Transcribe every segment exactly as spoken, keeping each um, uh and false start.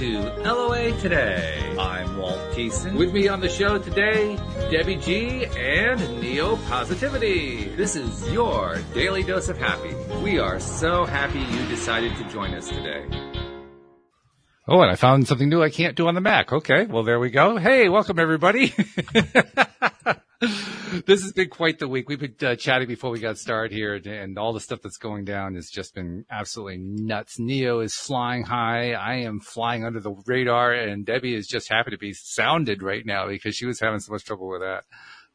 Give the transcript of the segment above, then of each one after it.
to L O A Today. I'm Walt Keyson. With me on the show today, Debbie G and Neo Positivity. This is your daily dose of happy. We are so happy you decided to join us today. Oh, and I found something new I can't do on the Mac. Okay, well, there we go. Hey, welcome, everybody. This has been quite the week. We've been uh, chatting before we got started here, and, and all the stuff that's going down has just been absolutely nuts. Neo is flying high. I am flying under the radar, and Debbie is just happy to be sounded right now because she was having so much trouble with that.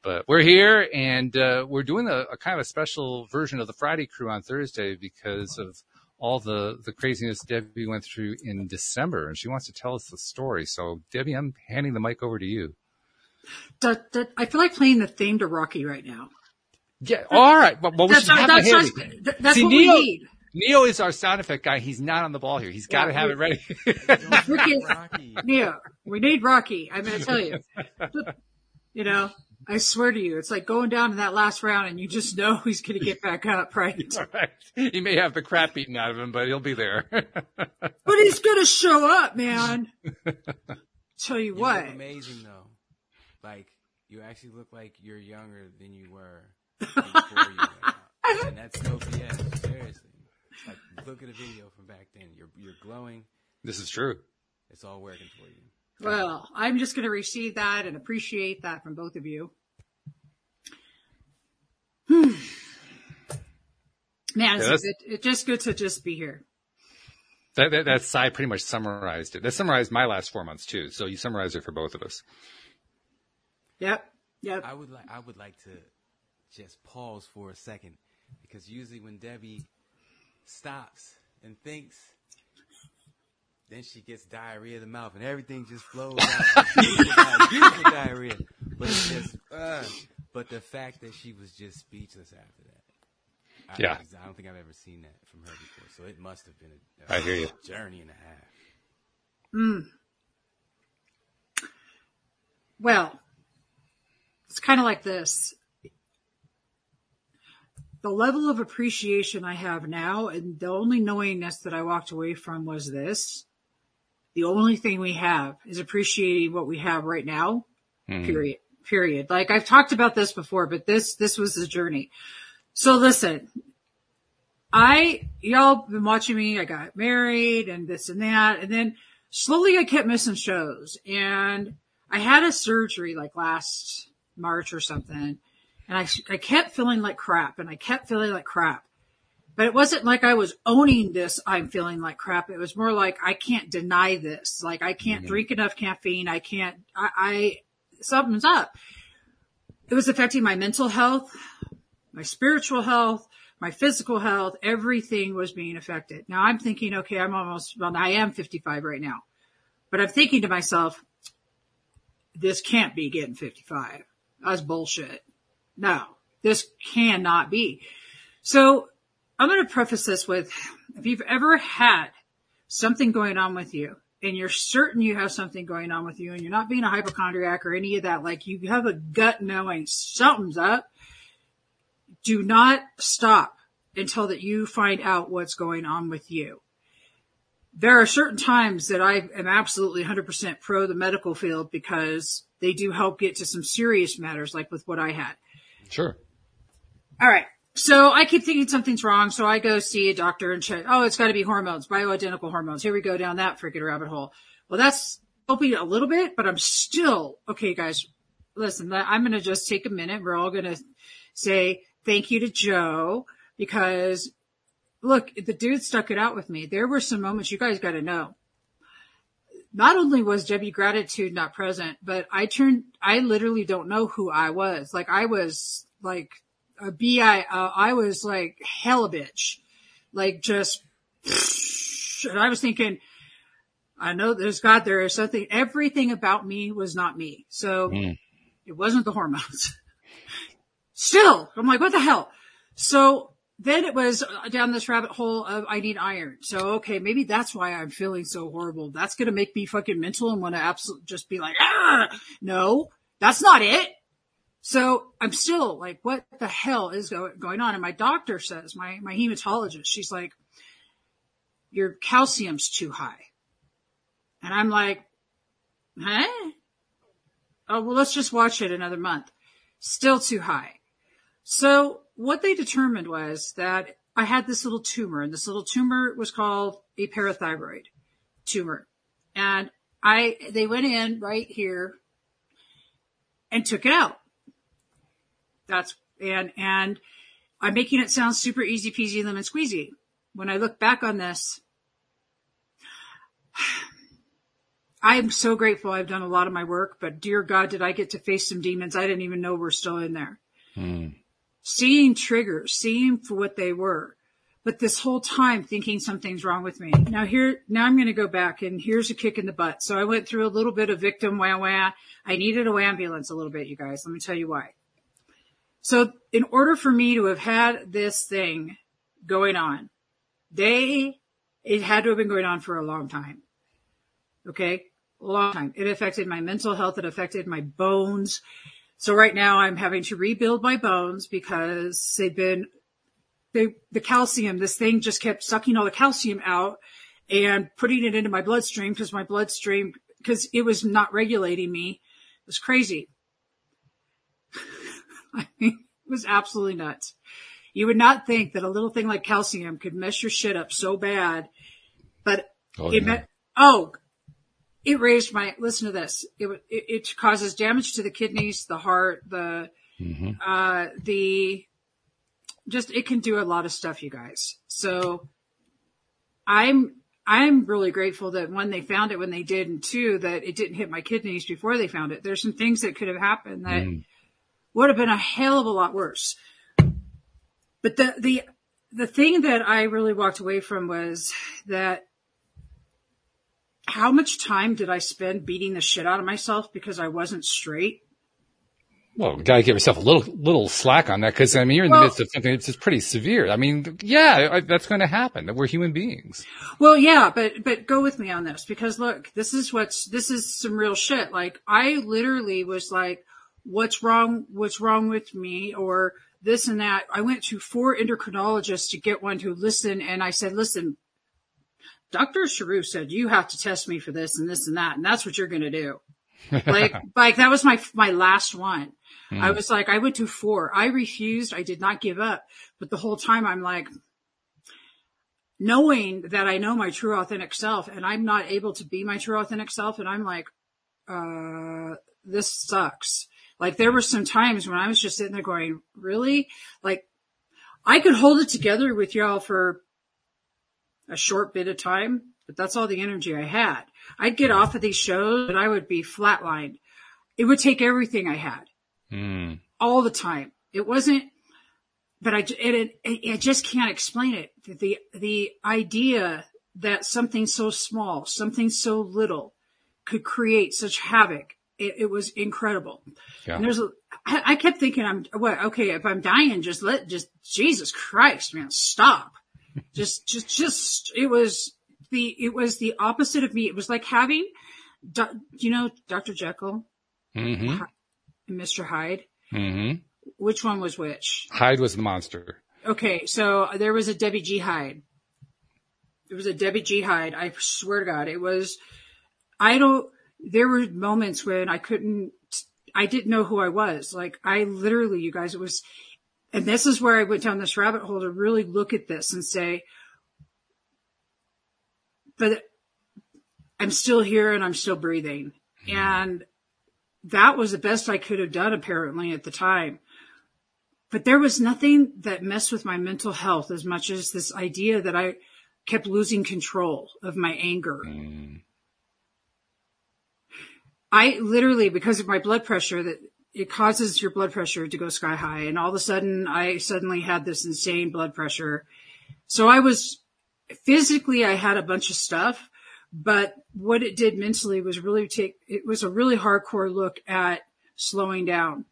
But we're here, and uh, we're doing a, a kind of a special version of the Friday Crew on Thursday because of all the, the craziness Debbie went through in December, and she wants to tell us the story. So, Debbie, I'm handing the mic over to you. Da, da, I feel like playing the theme to Rocky right now. Yeah, that, all right. Well, we that's, have that's, that's, that's See, what Neo, we need. Neo is our sound effect guy. He's not on the ball here. He's got to yeah, have it ready. Rocky. Neo, we need Rocky. I'm going to tell you. You know, I swear to you, it's like going down in that last round, and you just know he's going to get back up, right? Right. He may have the crap beaten out of him, but he'll be there. But he's going to show up, man. Tell you, you what. Amazing, though. Like, you actually look like you're younger than you were before you went out. And that's no B S, seriously. Like, look at a video from back then. You're you're glowing. This is true. It's all working for you. Well, I'm just going to receive that and appreciate that from both of you. Hmm. Man, yeah, it's, it, it's just good to just be here. That, that, that side pretty much summarized it. That summarized my last four months, too. So you summarized it for both of us. Yep. Yep. I would like I would like to just pause for a second, because usually when Debbie stops and thinks, then she gets diarrhea of the mouth and everything just flows out. Beautiful, di- beautiful diarrhea. But it's just uh, but the fact that she was just speechless after that. I, yeah. I don't think I've ever seen that from her before. So it must have been a, a I hear you. journey and a half. Mm. Well, it's kind of like this. The level of appreciation I have now, and the only knowingness that I walked away from was this. The only thing we have is appreciating what we have right now, mm-hmm. period, period. Like, I've talked about this before, but this, this was the journey. So listen, I, y'all been watching me. I got married and this and that. And then slowly I kept missing shows, and I had a surgery like last March or something. And I, I kept feeling like crap and I kept feeling like crap, but it wasn't like I was owning this. I'm feeling like crap. It was more like, I can't deny this. Like, I can't mm-hmm. drink enough caffeine. I can't, I, I, something's up. It was affecting my mental health, my spiritual health, my physical health. Everything was being affected. Now I'm thinking, okay, I'm almost, well, I am fifty-five right now, but I'm thinking to myself, this can't be getting fifty-five. That's bullshit. No, this cannot be. So I'm going to preface this with, if you've ever had something going on with you and you're certain you have something going on with you and you're not being a hypochondriac or any of that, like, you have a gut knowing something's up, do not stop until that you find out what's going on with you. There are certain times that I am absolutely one hundred percent pro the medical field, because they do help get to some serious matters, like with what I had. Sure. All right. So I keep thinking something's wrong. So I go see a doctor and check. Oh, it's got to be hormones, bioidentical hormones. Here we go down that freaking rabbit hole. Well, that's helping a little bit, but I'm still, okay, guys, listen, I'm going to just take a minute. We're all going to say thank you to Joe, because look, the dude stuck it out with me. There were some moments, you guys got to know. Not only was Debbie Gratitude not present, but I turned, I literally don't know who I was. Like, I was like a B I, uh, I was like hella bitch. Like, just, and I was thinking, I know there's God, there is something, everything about me was not me. So mm. it wasn't the hormones. Still, I'm like, what the hell? So then it was down this rabbit hole of, I need iron. So, okay, maybe that's why I'm feeling so horrible. That's going to make me fucking mental and want to absolutely just be like, ah, no, that's not it. So I'm still like, what the hell is go- going on? And my doctor says, my, my hematologist, she's like, your calcium's too high. And I'm like, huh? Oh, well, let's just watch it another month. Still too high. So what they determined was that I had this little tumor, and this little tumor was called a parathyroid tumor. And I, they went in right here and took it out. That's, and, and I'm making it sound super easy peasy lemon squeezy. When I look back on this, I am so grateful I've done a lot of my work, but dear God, did I get to face some demons I didn't even know were still in there. Mm. Seeing triggers, seeing for what they were, but this whole time thinking something's wrong with me. Now here, now I'm going to go back, and here's a kick in the butt. So I went through a little bit of victim wah wah. I needed a wambulance a little bit, you guys. Let me tell you why. So in order for me to have had this thing going on, they, it had to have been going on for a long time. Okay. Long time. It affected my mental health. It affected my bones. So right now I'm having to rebuild my bones because they've been, they, the calcium, this thing just kept sucking all the calcium out and putting it into my bloodstream because my bloodstream, because it was not regulating me. It was crazy. I mean, it was absolutely nuts. You would not think that a little thing like calcium could mess your shit up so bad, but oh, it yeah. meant, oh, It raised my, listen to this. It, it, it causes damage to the kidneys, the heart, the, mm-hmm. uh, the, just, it can do a lot of stuff, you guys. So I'm, I'm really grateful that one, they found it when they did, and two, that it didn't hit my kidneys before they found it. There's some things that could have happened that mm. would have been a hell of a lot worse. But the, the, the thing that I really walked away from was that, how much time did I spend beating the shit out of myself because I wasn't straight? Well, got to give yourself a little little slack on that, because, I mean, you're in well, the midst of something that's pretty severe. I mean, yeah, I, that's going to happen. We're human beings. Well, yeah, but but go with me on this, because, look, this is what's this is some real shit. Like, I literally was like, what's wrong, what's wrong with me, or this and that. I went to four endocrinologists to get one to listen, and I said, listen, Doctor Sharif said, you have to test me for this and this and that. And that's what you're going to do. Like, like that was my, my last one. Mm. I was like, I went to four. I refused. I did not give up. But the whole time I'm like, knowing that I know my true authentic self, and I'm not able to be my true authentic self. And I'm like, uh, this sucks. Like, there were some times when I was just sitting there going, really? Like, I could hold it together with y'all for a short bit of time, but that's all the energy I had. I'd get off of these shows and I would be flatlined. It would take everything I had mm. all the time. It wasn't, but I, it, it, I just can't explain it. The, the idea that something so small, something so little could create such havoc. It, it was incredible. Yeah. And there's a, I, I kept thinking, I'm what? Okay. If I'm dying, just let, just Jesus Christ, man, stop. Just, just, just, it was the, it was the opposite of me. It was like having, do, you know, Doctor Jekyll mm-hmm. and Mister Hyde. Mm-hmm. Which one was which? Hyde was the monster. Okay. So there was a Debbie G Hyde. There was a Debbie G Hyde. I swear to God, it was, I don't, there were moments when I couldn't, I didn't know who I was. Like, I literally, you guys, it was, and this is where I went down this rabbit hole to really look at this and say, but I'm still here and I'm still breathing. Mm-hmm. And that was the best I could have done, apparently, at the time. But there was nothing that messed with my mental health as much as this idea that I kept losing control of my anger. Mm-hmm. I literally, because of my blood pressure, that it causes your blood pressure to go sky high. And all of a sudden I suddenly had this insane blood pressure. So I was physically, I had a bunch of stuff, but what it did mentally was really take, it was a really hardcore look at slowing down,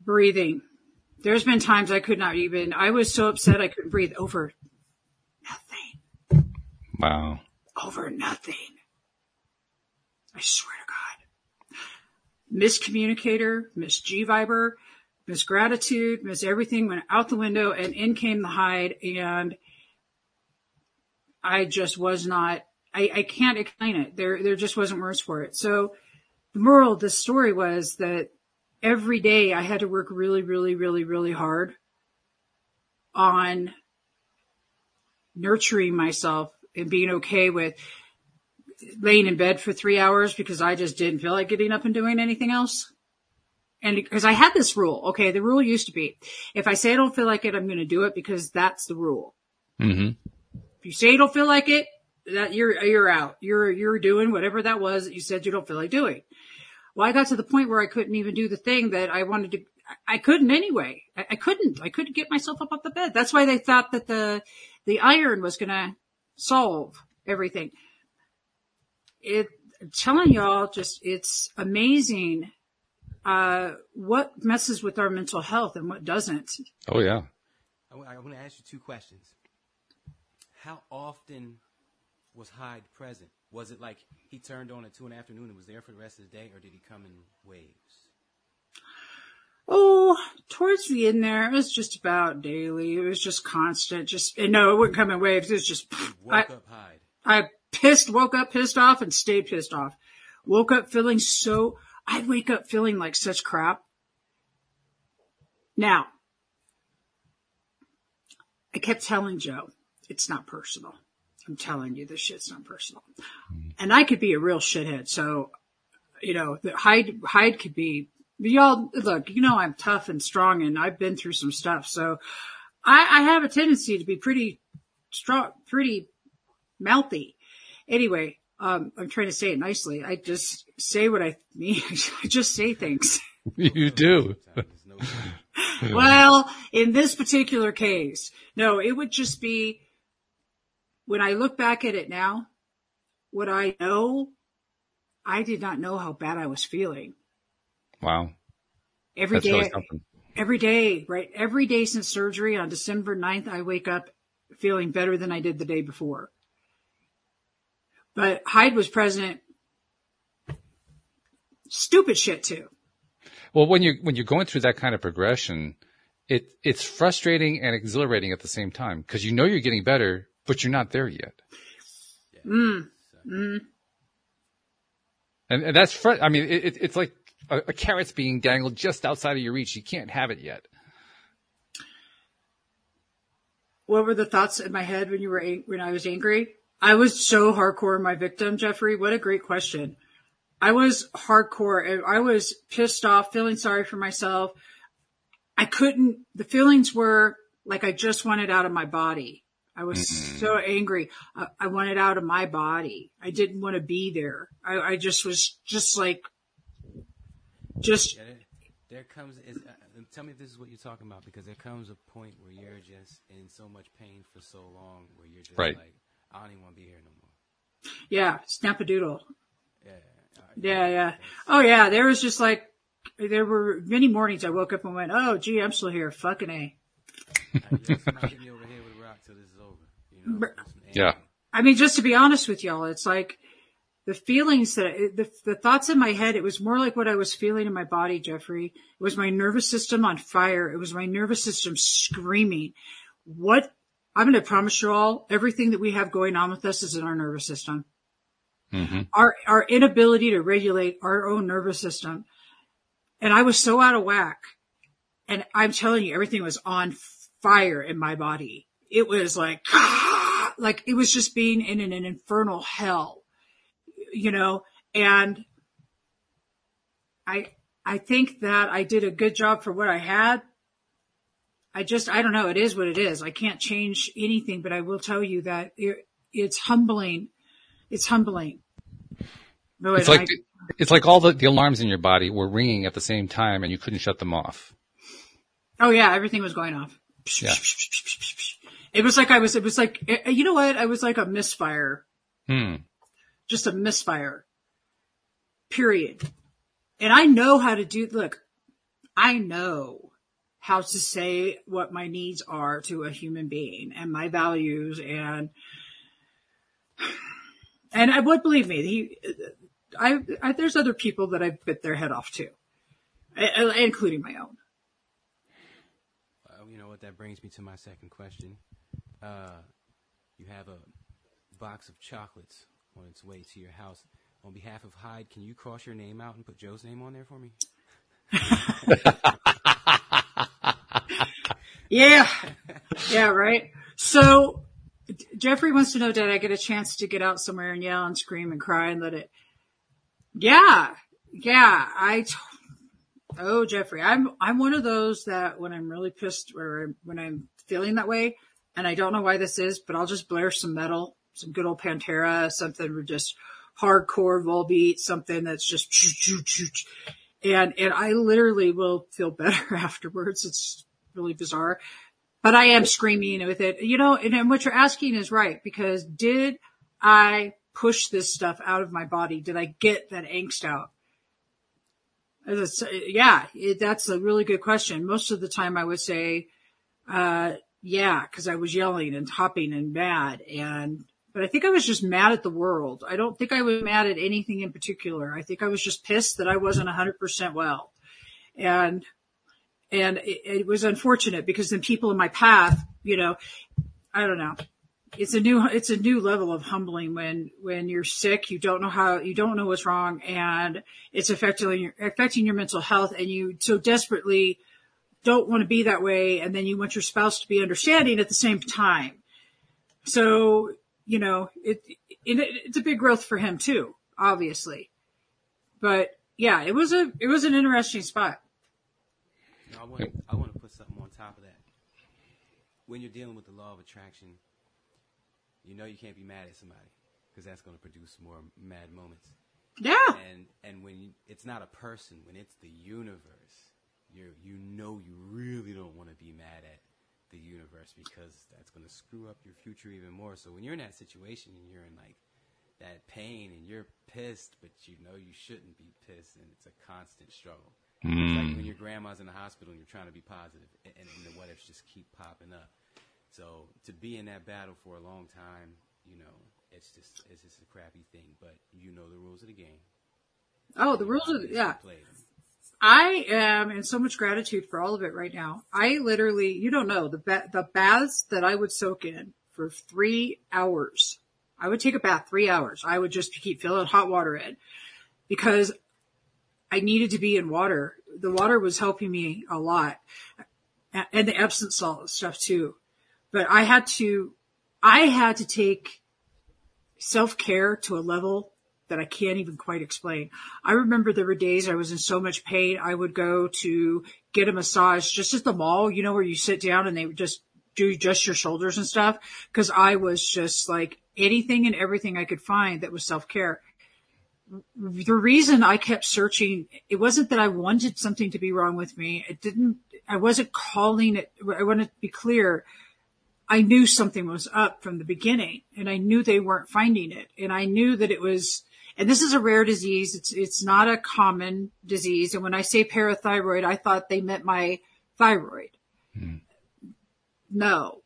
breathing. There's been times I could not even, I was so upset I couldn't breathe over nothing. Wow. Over nothing. I swear to God. Miss Communicator, Miss G-Viber, Miss Gratitude, Miss Everything went out the window, and in came the Hyde. And I just was not, I, I can't explain it. There, there just wasn't words for it. So the moral of this story was that every day I had to work really, really, really, really hard on nurturing myself and being okay with laying in bed for three hours because I just didn't feel like getting up and doing anything else. And because I had this rule, okay, the rule used to be, if I say I don't feel like it, I'm going to do it because that's the rule. Mm-hmm. If you say you don't feel like it, that you're, you're out. You're, you're doing whatever that was that you said you don't feel like doing. Well, I got to the point where I couldn't even do the thing that I wanted to. I couldn't anyway. I, I couldn't. I couldn't get myself up off the bed. That's why they thought that the, the iron was going to solve everything. It, I'm telling y'all, just, it's amazing uh, what messes with our mental health and what doesn't. Oh, yeah. I want to ask you two questions. How often was Hyde present? Was it like he turned on at two in the afternoon and was there for the rest of the day, or did he come in waves? Oh, towards the end there, it was just about daily. It was just constant. Just no, it wouldn't come in waves. It was just you woke I, up Hyde. I pissed, woke up pissed off, and stayed pissed off. Woke up feeling so. I wake up feeling like such crap. Now, I kept telling Joe, it's not personal. I'm telling you, this shit's not personal. And I could be a real shithead. So, you know, Hyde Hyde could be. Y'all, look, you know, I'm tough and strong and I've been through some stuff. So I, I have a tendency to be pretty strong, pretty mouthy. Anyway, um, I'm trying to say it nicely. I just say what I mean. I just say things. You do. Well, in this particular case, no, it would just be when I look back at it now, what I know, I did not know how bad I was feeling. Wow. Every That's day, really something. every day, right? Every day since surgery on December ninth, I wake up feeling better than I did the day before. But Hyde was present. Stupid shit too. Well, when you, when you're going through that kind of progression, it, it's frustrating and exhilarating at the same time. Cause you know, you're getting better, but you're not there yet. Yeah. Mm. Mm. And, and that's, fr- I mean, it, it's like, A, a carrot's being dangled just outside of your reach. You can't have it yet. What were the thoughts in my head when you were when I was angry? I was so hardcore my victim, Jeffrey. What a great question. I was hardcore. I was pissed off, feeling sorry for myself. I couldn't. The feelings were like I just wanted out of my body. I was mm-hmm. so angry. I, I wanted out of my body. I didn't want to be there. I, I just was just like. Just yeah, there, there comes. Is, uh, tell me if this is what you're talking about, because there comes a point where you're just in so much pain for so long, where you're just right. like, I don't even want to be here no more. Yeah, snap-a-doodle. Yeah, yeah, yeah. Oh yeah, there was just like there were many mornings I woke up and went, "Oh, gee, I'm still here." Fucking A. Yeah. I mean, just to be honest with y'all, it's like. The feelings that the, the thoughts in my head, it was more like what I was feeling in my body, Jeffrey. It was my nervous system on fire. It was my nervous system screaming. What I'm going to promise you all, everything that we have going on with us is in our nervous system. Mm-hmm. Our, our inability to regulate our own nervous system. And I was so out of whack. And I'm telling you, everything was on fire in my body. It was like, like it was just being in an, an infernal hell. You know, and I, I think that I did a good job for what I had. I just, I don't know. It is what it is. I can't change anything, but I will tell you that it, it's humbling. It's humbling. No, it's like, I, it's like all the, the alarms in your body were ringing at the same time and you couldn't shut them off. Oh yeah. Everything was going off. Yeah. It was like I was, it was like, you know what? I was like a misfire. Hmm. Just a misfire, period. And I know how to do, look, I know how to say what my needs are to a human being and my values. And, and I would believe me, he, I, I, there's other people that I've bit their head off to, including my own. Well, you know what? That brings me to my second question. Uh, you have a box of chocolates on its way to your house. On behalf of Hyde, can you cross your name out and put Joe's name on there for me? Yeah. Yeah, right. So Jeffrey wants to know, did I get a chance to get out somewhere and yell and scream and cry and let it? Yeah. Yeah. I, t- oh, Jeffrey, I'm, I'm one of those that when I'm really pissed or when I'm feeling that way, and I don't know why this is, but I'll just blare some metal, some good old Pantera, something just hardcore Volbeat, something that's just, and, and I literally will feel better afterwards. It's really bizarre, but I am screaming with it, you know, and, and what you're asking is right, because did I push this stuff out of my body? Did I get that angst out? Yeah, it, that's a really good question. Most of the time I would say, uh, yeah, because I was yelling and hopping and mad. And, but I think I was just mad at the world. I don't think I was mad at anything in particular. I think I was just pissed that I wasn't one hundred percent well. And, and it, it was unfortunate because then people in my path, you know, I don't know. It's a new, it's a new level of humbling when, when you're sick, you don't know how, you don't know what's wrong, and it's affecting your, affecting your mental health, and you so desperately don't want to be that way. And then you want your spouse to be understanding at the same time. So, you know, it, it it's a big growth for him too, obviously. But yeah, it was a, it was an interesting spot. No, I want, I want to put something on top of that. When you're dealing with the law of attraction, you know you can't be mad at somebody because that's going to produce more mad moments. Yeah. And and when you, it's not a person, when it's the universe, you you know you really don't want to be mad at the universe because that's going to screw up your future even more. So when you're in that situation and you're in like that pain and you're pissed, but you know you shouldn't be pissed, and it's a constant struggle. Mm. It's like when your grandma's in the hospital and you're trying to be positive, and, and the what ifs just keep popping up. So to be in that battle for a long time, you know, it's just it's just a crappy thing. But you know the rules of the game. Oh, the rules of the, yeah. I am in so much gratitude for all of it right now. I literally, you don't know, the ba- the baths that I would soak in for three hours. I would take a bath three hours. I would just keep filling hot water in because I needed to be in water. The water was helping me a lot, and the Epsom salt stuff too. But I had to, I had to take self-care to a level that I can't even quite explain. I remember there were days I was in so much pain. I would go to get a massage just at the mall, you know, where you sit down and they would just do just your shoulders and stuff. Cause I was just like anything and everything I could find that was self-care. The reason I kept searching, it wasn't that I wanted something to be wrong with me. It didn't, I wasn't calling it. I want to be clear. I knew something was up from the beginning, and I knew they weren't finding it. And I knew that it was, and this is a rare disease. It's, it's not a common disease. And when I say parathyroid, I thought they meant my thyroid. Hmm. No,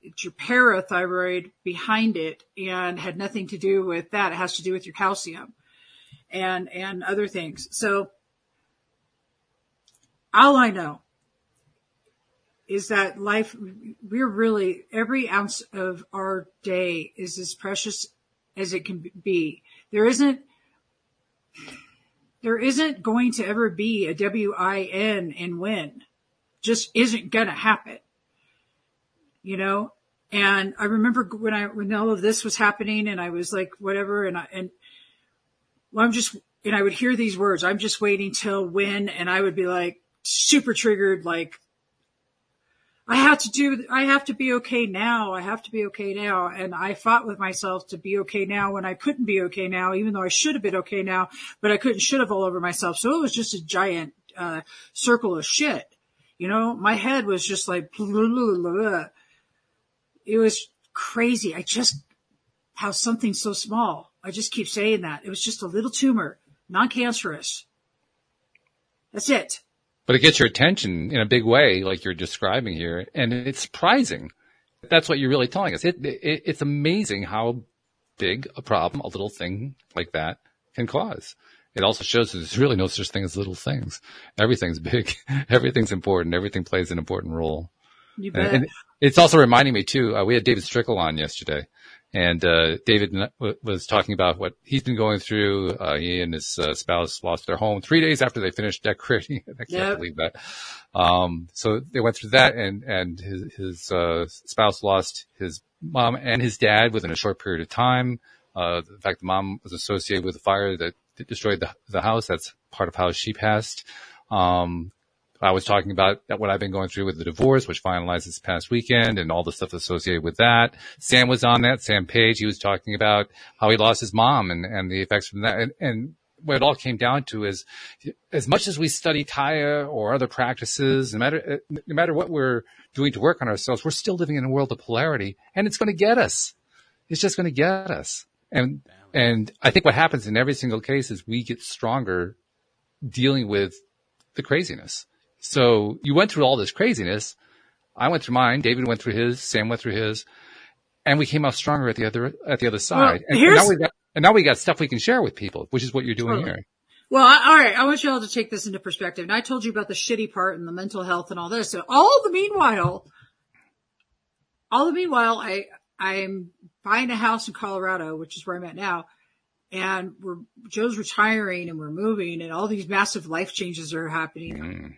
it's your parathyroid behind it, and had nothing to do with that. It has to do with your calcium and, and other things. So all I know is that life, we're really, every ounce of our day is as precious as it can be. There isn't, there isn't going to ever be a W I N and win. Just isn't going to happen, you know? And I remember when I, when all of this was happening, and I was like, whatever. And I, and well, I'm just, and I would hear these words, I'm just waiting till when, and I would be like super triggered, like, I have to do, I have to be okay now. I have to be okay now. And I fought with myself to be okay now when I couldn't be okay now, even though I should have been okay now, but I couldn't should have all over myself. So it was just a giant, uh, circle of shit. You know, my head was just like, blah, blah, blah. It was crazy. I just, how something so small. I just keep saying that. It was just a little tumor, non-cancerous. That's it. But it gets your attention in a big way, like you're describing here. And it's surprising. That's what you're really telling us. It, it, it's amazing how big a problem a little thing like that can cause. It also shows that there's really no such thing as little things. Everything's big. Everything's important. Everything plays an important role. You bet. And, and it's also reminding me, too, uh, we had David Strickle on yesterday. And uh David w- was talking about what he's been going through. Uh, he and his uh, spouse lost their home three days after they finished decorating. I can't yep. believe that. Um, so they went through that, and and his, his uh spouse lost his mom and his dad within a short period of time. Uh, in fact, the mom was associated with a fire that destroyed the, the house. That's part of how she passed. Um, I was talking about what I've been going through with the divorce, which finalized this past weekend, and all the stuff associated with that. Sam was on that. Sam Page, he was talking about how he lost his mom and, and the effects from that. And, and what it all came down to is, as much as we study Taya or other practices, no matter, no matter what we're doing to work on ourselves, we're still living in a world of polarity, and it's going to get us. It's just going to get us. And, and I think what happens in every single case is we get stronger dealing with the craziness. So you went through all this craziness. I went through mine. David went through his. Sam went through his. And we came out stronger at the other, at the other side. Well, and, and, now we got, and now we got stuff we can share with people, which is what you're doing totally. Here. Well, I, all right. I want you all to take this into perspective. And I told you about the shitty part and the mental health and all this. So all the meanwhile, all the meanwhile, I, I'm buying a house in Colorado, which is where I'm at now, and we're, Joe's retiring and we're moving, and all these massive life changes are happening. Mm.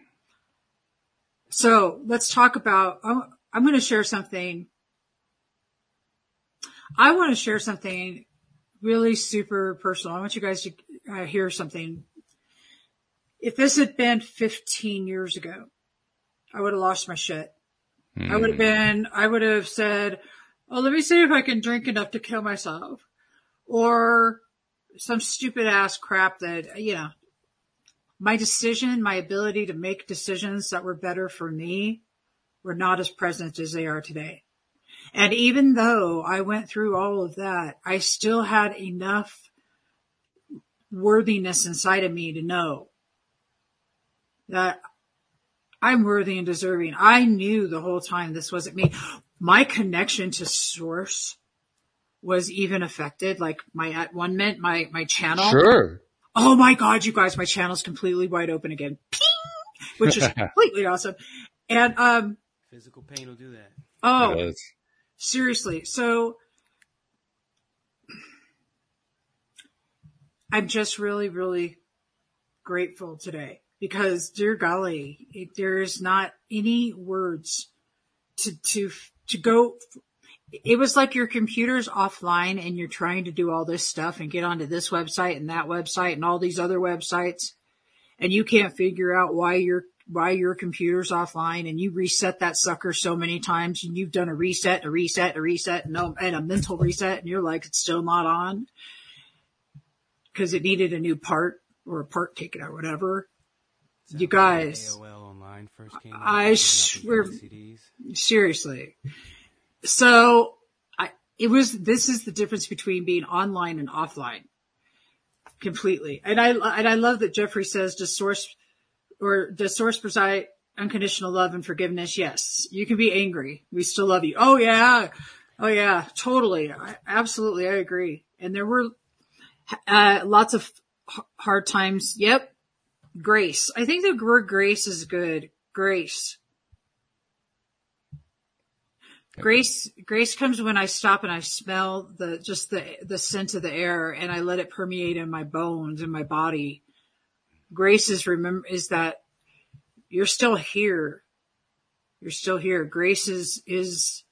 So let's talk about, I'm, I'm going to share something. I want to share something really super personal. I want you guys to uh, hear something. If this had been fifteen years ago, I would have lost my shit. Mm. I would have been, I would have said, oh, let me see if I can drink enough to kill myself, or some stupid ass crap that, you know, my decision, my ability to make decisions that were better for me were not as present as they are today. And even though I went through all of that, I still had enough worthiness inside of me to know that I'm worthy and deserving. I knew the whole time this wasn't me. My connection to source was even affected. Like my at one minute, my, my channel. Sure. Oh my God, you guys, my channel's completely wide open again. Ping! Which is completely awesome. And, um. Physical pain will do that. Oh, seriously. So I'm just really, really grateful today because dear golly, it, there is not any words to, to, to go, it was like your computer's offline and you're trying to do all this stuff and get onto this website and that website and all these other websites. And you can't figure out why your, why your computer's offline, and you reset that sucker so many times, and you've done a reset, a reset, a reset, no, and a mental reset. And you're like, it's still not on because it needed a new part or a part taken or whatever. Sounds you guys, like A O L online first came I swear, seriously. So I, it was, this is the difference between being online and offline completely. And I, and I love that Jeffrey says, does source or does source preside unconditional love and forgiveness? Yes. You can be angry. We still love you. Oh yeah. Oh yeah. Totally. I, absolutely. I agree. And there were uh, lots of h- hard times. Yep. Grace. I think the word grace is good. Grace. Grace, grace comes when I stop and I smell the, just the, the scent of the air, and I let it permeate in my bones and my body. Grace is remember, is that you're still here. You're still here. Grace is, is.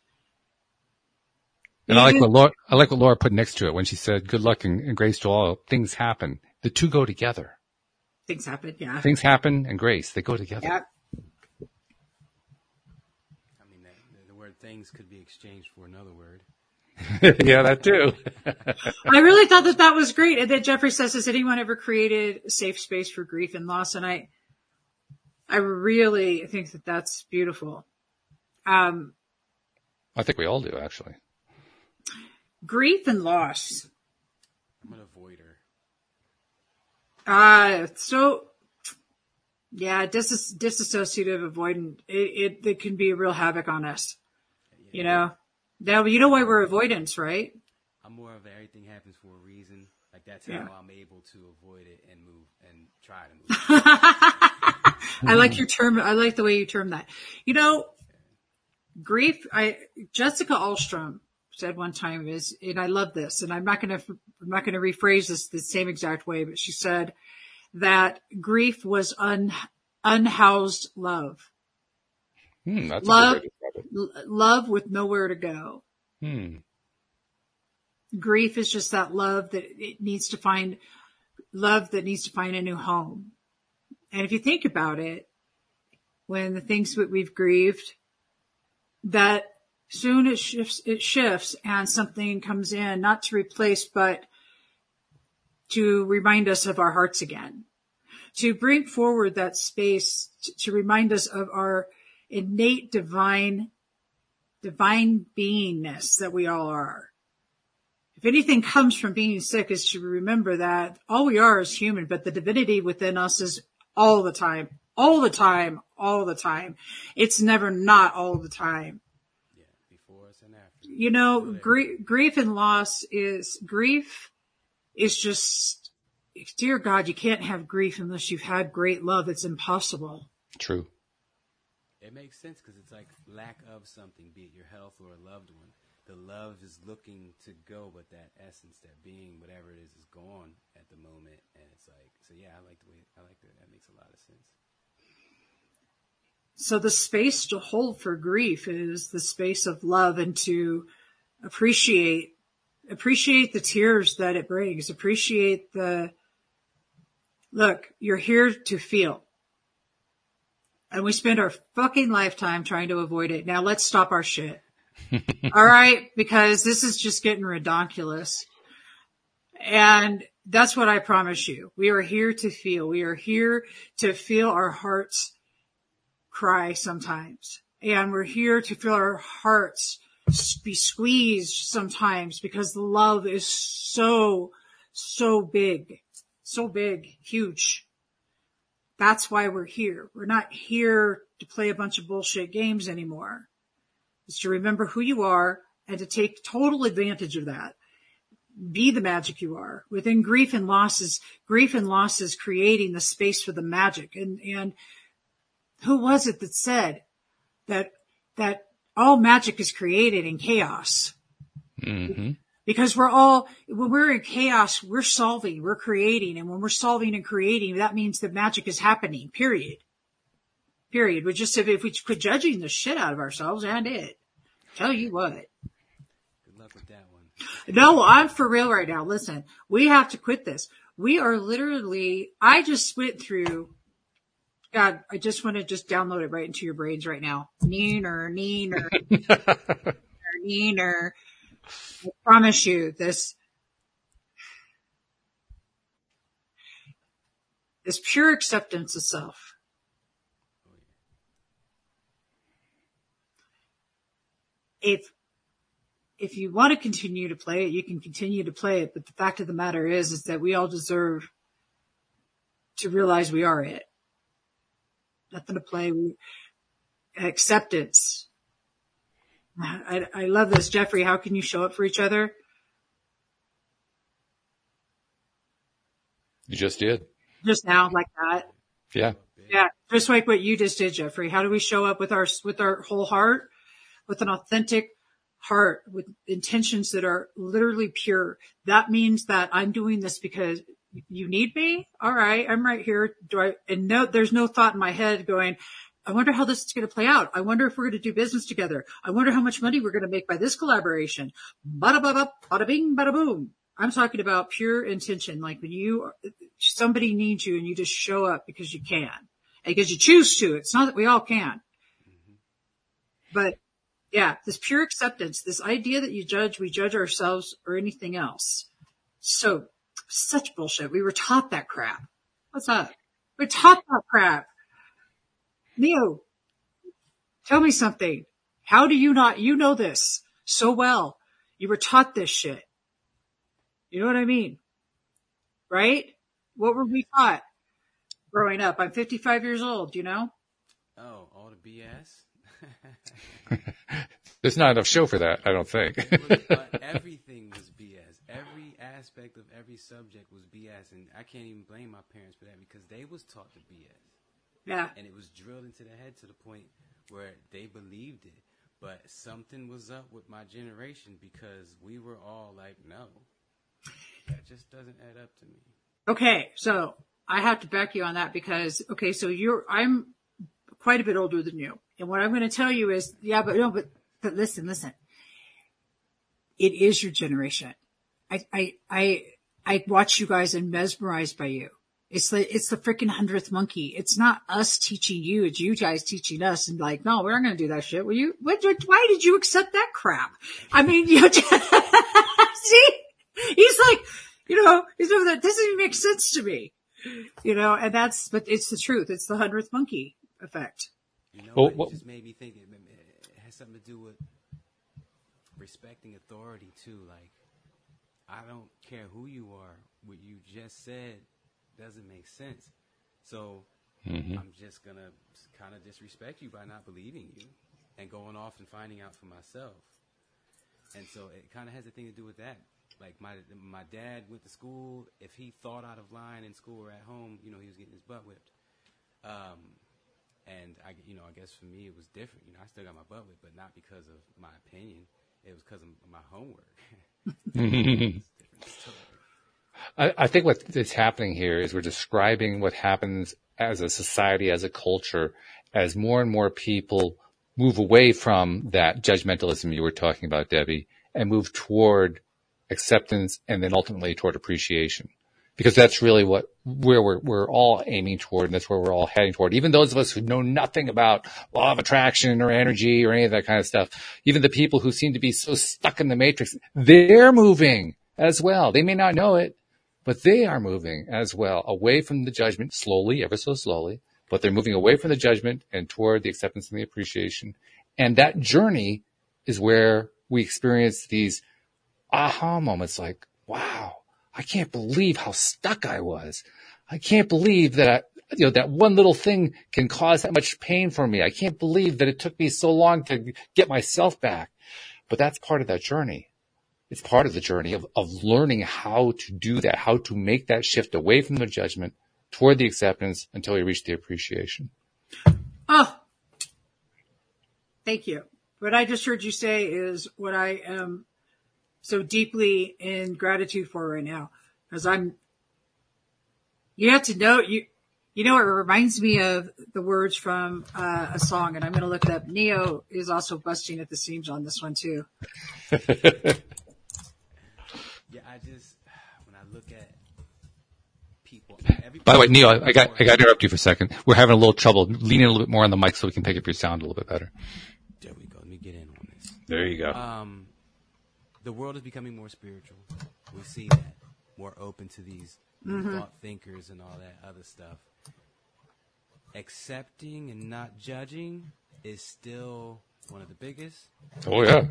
And I like what Laura, I like what Laura put next to it when she said, good luck and, and grace to all. Things happen. The two go together. Things happen, yeah. Things happen and grace, they go together. Yeah. I mean, that, the word things could be exchanged for another word. Yeah, that too. I really thought that that was great. And then Jeffrey says, has anyone ever created a safe space for grief and loss? And I, I really think that that's beautiful. Um, I think we all do, actually. Grief and loss. I'm an avoider. Uh, so yeah, dis- disassociative avoidant, it, it, it can be a real havoc on us, yeah, you know, yeah. Now, you know why we're avoidance, right? I'm more of everything happens for a reason. Like that's yeah. how I'm able to avoid it and move and try to move. I like your term. I like the way you term that, you know, grief. I, Jessica Alstrom said one time is, and I love this, and I'm not going to, I'm not going to rephrase this the same exact way, but she said that grief was un, unhoused love. Hmm, that's love, love with nowhere to go. Hmm. Grief is just that love that it needs to find, love that needs to find a new home. And if you think about it, when the things that we've grieved, that soon it shifts, it shifts and something comes in, not to replace, but to remind us of our hearts again, to bring forward that space, to, to remind us of our innate divine, divine beingness that we all are. If anything comes from being sick is to remember that all we are is human, but the divinity within us is all the time, all the time, all the time. It's never not all the time. Yeah, before us and after. You know, gr- grief and loss is, grief is just, dear God, you can't have grief unless you've had great love. It's impossible. True. It makes sense because it's like lack of something, be it your health or a loved one. The love is looking to go, but that essence, that being, whatever it is, is gone at the moment. And it's like, so yeah, I like the way, I like that. That makes a lot of sense. So the space to hold for grief is the space of love, and to appreciate, appreciate the tears that it brings. Appreciate the, look, you're here to feel. And we spend our fucking lifetime trying to avoid it. Now let's stop our shit. All right, because this is just getting ridiculous. And that's what I promise you. We are here to feel. We are here to feel our hearts cry sometimes. And we're here to feel our hearts be squeezed sometimes, because the love is so, so big, so big, huge. That's why we're here. We're not here to play a bunch of bullshit games anymore. Is to remember who you are and to take total advantage of that. Be the magic you are. Within grief and losses, grief and losses creating the space for the magic. And, and who was it that said that, that all magic is created in chaos? Mm-hmm. Because we're all, when we're in chaos, we're solving, we're creating. And when we're solving and creating, that means that magic is happening, period. Period. We just, if we quit judging the shit out of ourselves, and it, tell you what. Good luck with that one. No, I'm for real right now. Listen, we have to quit this. We are literally, I just went through, God, I just want to just download it right into your brains right now. Neener, neener, neener, neener. I promise you this, this pure acceptance of self. If, if you want to continue to play it, you can continue to play it. But the fact of the matter is, is that we all deserve to realize we are it. Nothing to play. We, acceptance. I, I love this. Jeffrey, how can you show up for each other? You just did. Just now, like that. Yeah. Yeah. Just like what you just did, Jeffrey. How do we show up with our, with our whole heart? With an authentic heart, with intentions that are literally pure. That means that I'm doing this because you need me. All right. I'm right here. Do I, and no, there's no thought in my head going, I wonder how this is going to play out. I wonder if we're going to do business together. I wonder how much money we're going to make by this collaboration. Bada bada, bada bing, bada boom. I'm talking about pure intention. Like when you, somebody needs you and you just show up because you can and because you choose to. It's not that we all can, but yeah, this pure acceptance, this idea that you judge, we judge ourselves or anything else. So, such bullshit. We were taught that crap. What's up? We're taught that crap. Neo, tell me something. How do you not, you know this so well. You were taught this shit. You know what I mean? Right? What were we taught growing up? I'm fifty-five years old, you know? Oh, all the B S? There's not enough show for that, I don't think. was, uh, everything was B S. Every aspect of every subject was B S, and I can't even blame my parents for that because they was taught the B S. Yeah. And it was drilled into their head to the point where they believed it. But something was up with my generation because we were all like, no, that just doesn't add up to me. Okay, so I have to back you on that because, okay, so you're, I'm quite a bit older than you. And what I'm going to tell you is, yeah, but no, but, but listen, listen. It is your generation. I, I, I, I watch you guys and mesmerized by you. It's the, it's the freaking hundredth monkey. It's not us teaching you. It's you guys teaching us and like, no, we're not going to do that shit. Were you, what, why did you accept that crap? I mean, you see, he's like, you know, he's over there. This doesn't even make sense to me. You know, and that's, but it's the truth. It's the hundredth monkey effect. You know, well, it well, just made me think it, it has something to do with respecting authority too. Like, I don't care who you are. What you just said doesn't make sense. So mm-hmm. I'm just going to kind of disrespect you by not believing you and going off and finding out for myself. And so it kind of has a thing to do with that. Like my my dad went to school. If he thought out of line in school or at home, you know, he was getting his butt whipped. Um, and I, you know, I guess for me it was different. You know, I still got my butt whipped, but not because of my opinion. It was because of my homework. I, I think what is happening here is we're describing what happens as a society, as a culture, as more and more people move away from that judgmentalism you were talking about, Debbie, and move toward acceptance and then ultimately toward appreciation, because that's really what where we're, we're all aiming toward, and that's where we're all heading toward. Even those of us who know nothing about law of attraction or energy or any of that kind of stuff, even the people who seem to be so stuck in the matrix, they're moving as well. They may not know it, but they are moving as well away from the judgment, slowly, ever so slowly, but they're moving away from the judgment and toward the acceptance and the appreciation. And that journey is where we experience these aha moments like, wow, I can't believe how stuck I was. I can't believe that, I, you know, that one little thing can cause that much pain for me. I can't believe that it took me so long to get myself back. But that's part of that journey. It's part of the journey of, of learning how to do that, how to make that shift away from the judgment toward the acceptance until you reach the appreciation. Oh, thank you. What I just heard you say is what I am um... so deeply in gratitude for right now, because I'm, you have to know, you, you know, it reminds me of the words from uh, a song, and I'm going to look it up. Neo is also busting at the seams on this one too. Yeah, I just, when I look at people. By the way, Neo, I got, I got to interrupt you for a second. We're having a little trouble. Lean in a little bit more on the mic so we can pick up your sound a little bit better. There we go. Let me get in on this. There you go. Um, The world is becoming more spiritual. We see that. More open to these mm-hmm. thought thinkers and all that other stuff. Accepting and not judging is still one of the biggest. Oh, yeah.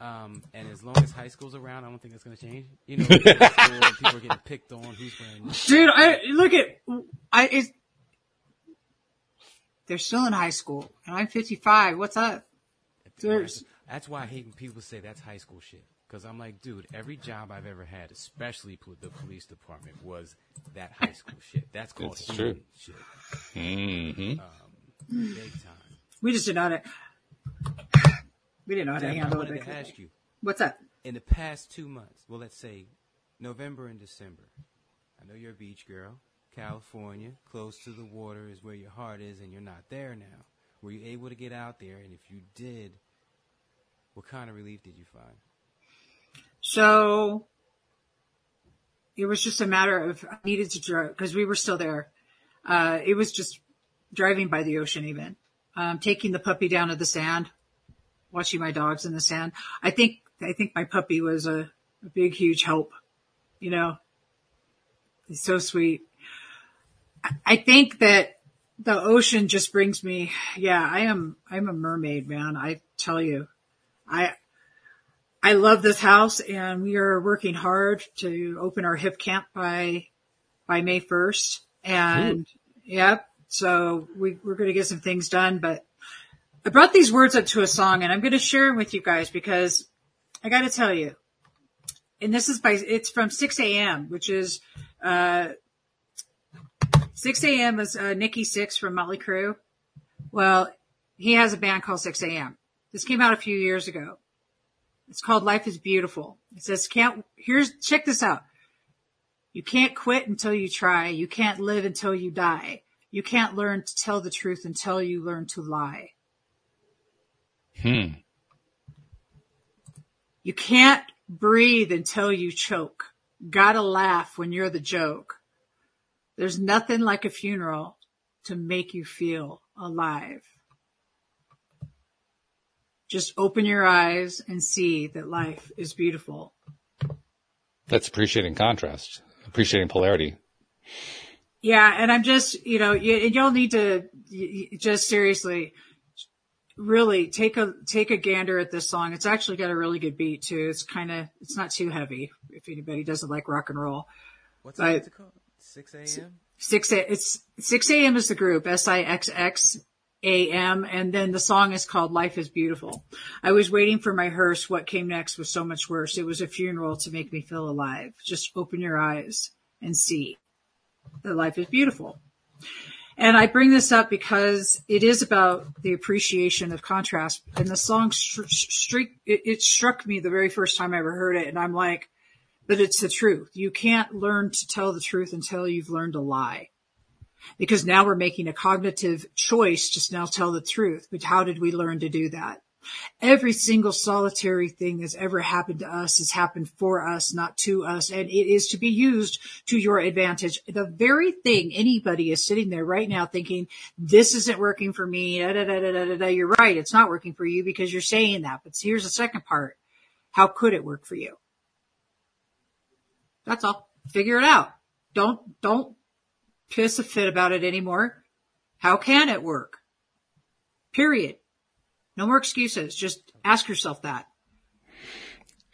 Um, and as long as high school's around, I don't think that's going to change. You know, people are getting picked on. Who's wearing this? Dude, I, look at... I it's, they're still in high school. And I'm fifty-five. What's up? There's... That's why I hate when people say that's high school shit. Because I'm like, dude, every job I've ever had, especially pl- the police department, was that high school shit. That's called it's true. Shit. Mm-hmm. Um, big time. We just did not. A- we didn't know how to handle it. I wanted to ask you. What's up? In the past two months, well, let's say November and December, I know you're a beach girl. California, close to the water is where your heart is, and you're not there now. Were you able to get out there? And if you did, what kind of relief did you find? So it was just a matter of I needed to drive because we were still there. Uh, it was just driving by the ocean even, um, taking the puppy down to the sand, watching my dogs in the sand. I think I think my puppy was a, a big, huge help. You know, he's so sweet. I, I think that the ocean just brings me. Yeah, I am. I'm a mermaid, man. I tell you. I I love this house, and we are working hard to open our hip camp by by May first. And ooh. Yep, so we we're going to get some things done. But I brought these words up to a song, and I'm going to share them with you guys because I got to tell you. And this is by it's from six a.m., which is uh, six a.m. is uh, Nikki Sixx from Motley Crue. Well, he has a band called six a.m. This came out a few years ago. It's called Life is Beautiful. It says, can't, here's, check this out. You can't quit until you try. You can't live until you die. You can't learn to tell the truth until you learn to lie. Hmm. You can't breathe until you choke. Gotta laugh when you're the joke. There's nothing like a funeral to make you feel alive. Just open your eyes and see that life is beautiful. That's appreciating contrast, appreciating polarity. Yeah. And I'm just, you know, you, you'll need to you, just seriously, really take a, take a gander at this song. It's actually got a really good beat too. It's kind of, it's not too heavy if anybody doesn't like rock and roll. What's but, it called? six a.m.? Six, it's six a.m. is the group, S I X X A M, and then the song is called Life is Beautiful. I was waiting for my hearse. What came next was so much worse. It was a funeral to make me feel alive. Just open your eyes and see that life is beautiful. And I bring this up because it is about the appreciation of contrast. And the song, st- st- it, it struck me the very first time I ever heard it, and I'm like, but it's the truth. You can't learn to tell the truth until you've learned to lie. Because now we're making a cognitive choice, just now tell the truth. But how did we learn to do that? Every single solitary thing that's ever happened to us has happened for us, not to us. And it is to be used to your advantage. The very thing anybody is sitting there right now thinking, this isn't working for me. Da, da, da, da, da, da. You're right. It's not working for you because you're saying that. But here's the second part. How could it work for you? That's all. Figure it out. Don't, don't. piss a fit about it anymore. How can it work? Period. No more excuses. Just ask yourself that.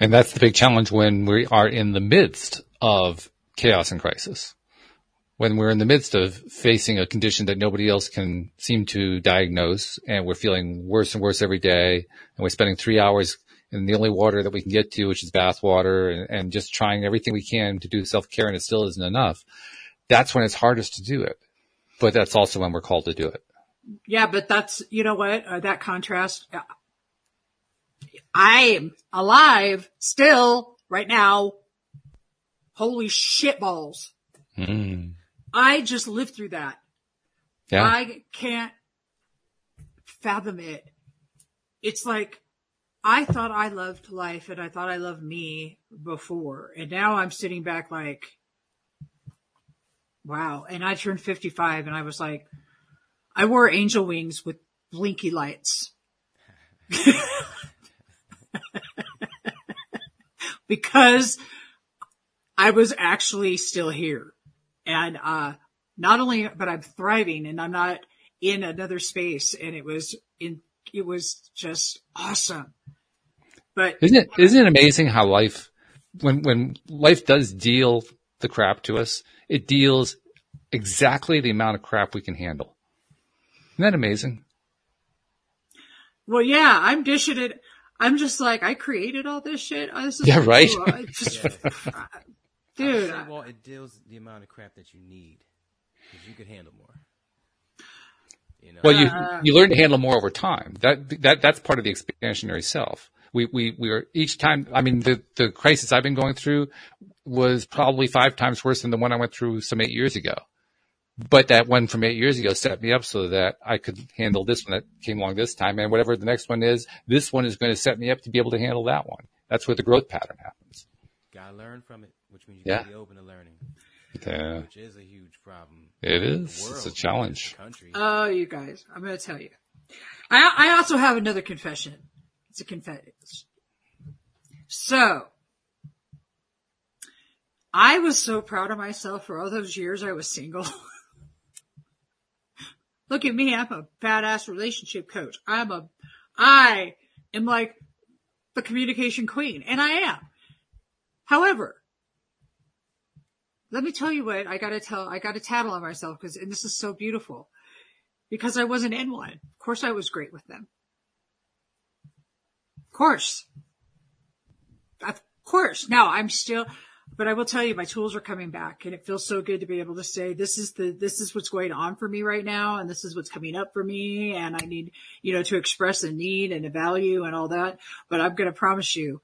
And that's the big challenge when we are in the midst of chaos and crisis. When we're in the midst of facing a condition that nobody else can seem to diagnose, and we're feeling worse and worse every day, and we're spending three hours in the only water that we can get to, which is bath water, and, and just trying everything we can to do self-care, and it still isn't enough. That's when it's hardest to do it, but that's also when we're called to do it. Yeah, but that's, you know what, uh, that contrast, uh, I'm alive still right now. Holy shit balls. Mm. I just lived through that. Yeah. I can't fathom it. It's like, I thought I loved life and I thought I loved me before. And now I'm sitting back like, wow. And I turned fifty-five and I was like, I wore angel wings with blinky lights because I was actually still here. And, uh, not only, but I'm thriving and I'm not in another space. And it was in, it was just awesome. But isn't it, isn't it amazing how life, when, when life does deal the crap to us, it deals exactly the amount of crap we can handle. Isn't that amazing? Well, yeah, I'm dishing it. I'm just like, I created all this shit. Oh, this is yeah, right? Cool. I just, yeah. Dude. I say, well, it deals the amount of crap that you need because you could handle more. You know? Well, you uh, you learn to handle more over time. That that That's part of the expansionary self. We, we, we are each time, I mean, the, the crisis I've been going through was probably five times worse than the one I went through some eight years ago. But that one from eight years ago set me up so that I could handle this one that came along this time. And whatever the next one is, this one is going to set me up to be able to handle that one. That's where the growth pattern happens. Got to learn from it, which means you got to be open to learning. Yeah. Which is a huge problem. It is. World, it's a challenge. Oh, you guys, I'm going to tell you. I, I also have another confession. To confess. So I was so proud of myself for all those years I was single. Look at me. I'm a badass relationship coach. I'm a, I am like the communication queen, and I am. However, let me tell you what I got to tell. I got to tattle on myself because, and this is so beautiful because I wasn't in one. Of course I was great with them. Of course. Of course. Now I'm still, But I will tell you, my tools are coming back, and it feels so good to be able to say, this is the, this is what's going on for me right now. And this is what's coming up for me. And I need, you know, to express a need and a value and all that. But I'm going to promise you,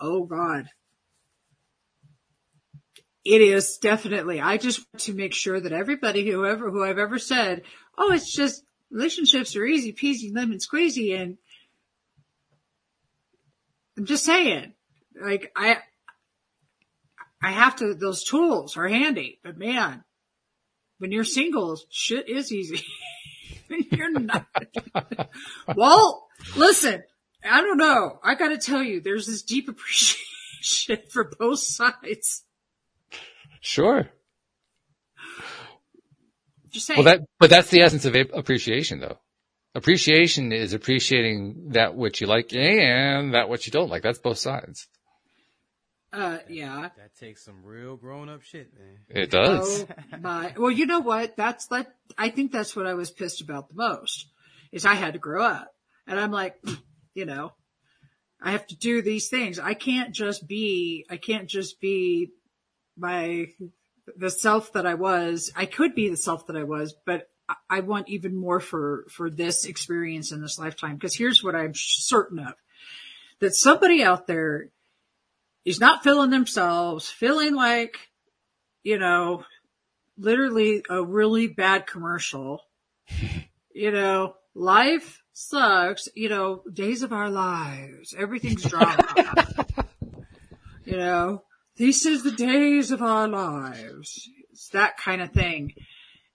oh God, it is definitely, I just want to make sure that everybody, whoever, who I've ever said, oh, it's just relationships are easy peasy, lemon squeezy. And I'm just saying, like, I, I have to, those tools are handy, but man, when you're single, shit is easy. You're not. Well, listen, I don't know. I got to tell you, there's this deep appreciation for both sides. Sure. Just saying. Well, that, but that's the essence of appreciation, though. Appreciation is appreciating that which you like and that which you don't like. That's both sides. Uh, yeah. That takes some real grown up shit, man. It does. Oh, my. Well, you know what? That's that. I think that's what I was pissed about the most, is I had to grow up, and I'm like, you know, I have to do these things. I can't just be, I can't just be my, the self that I was. I could be the self that I was, but I, I want even more for, for this experience in this lifetime. Cause here's what I'm certain of, that somebody out there is not feeling themselves, feeling like, you know, literally a really bad commercial. You know, life sucks. You know, days of our lives, everything's drama. You know, this is the days of our lives. It's that kind of thing.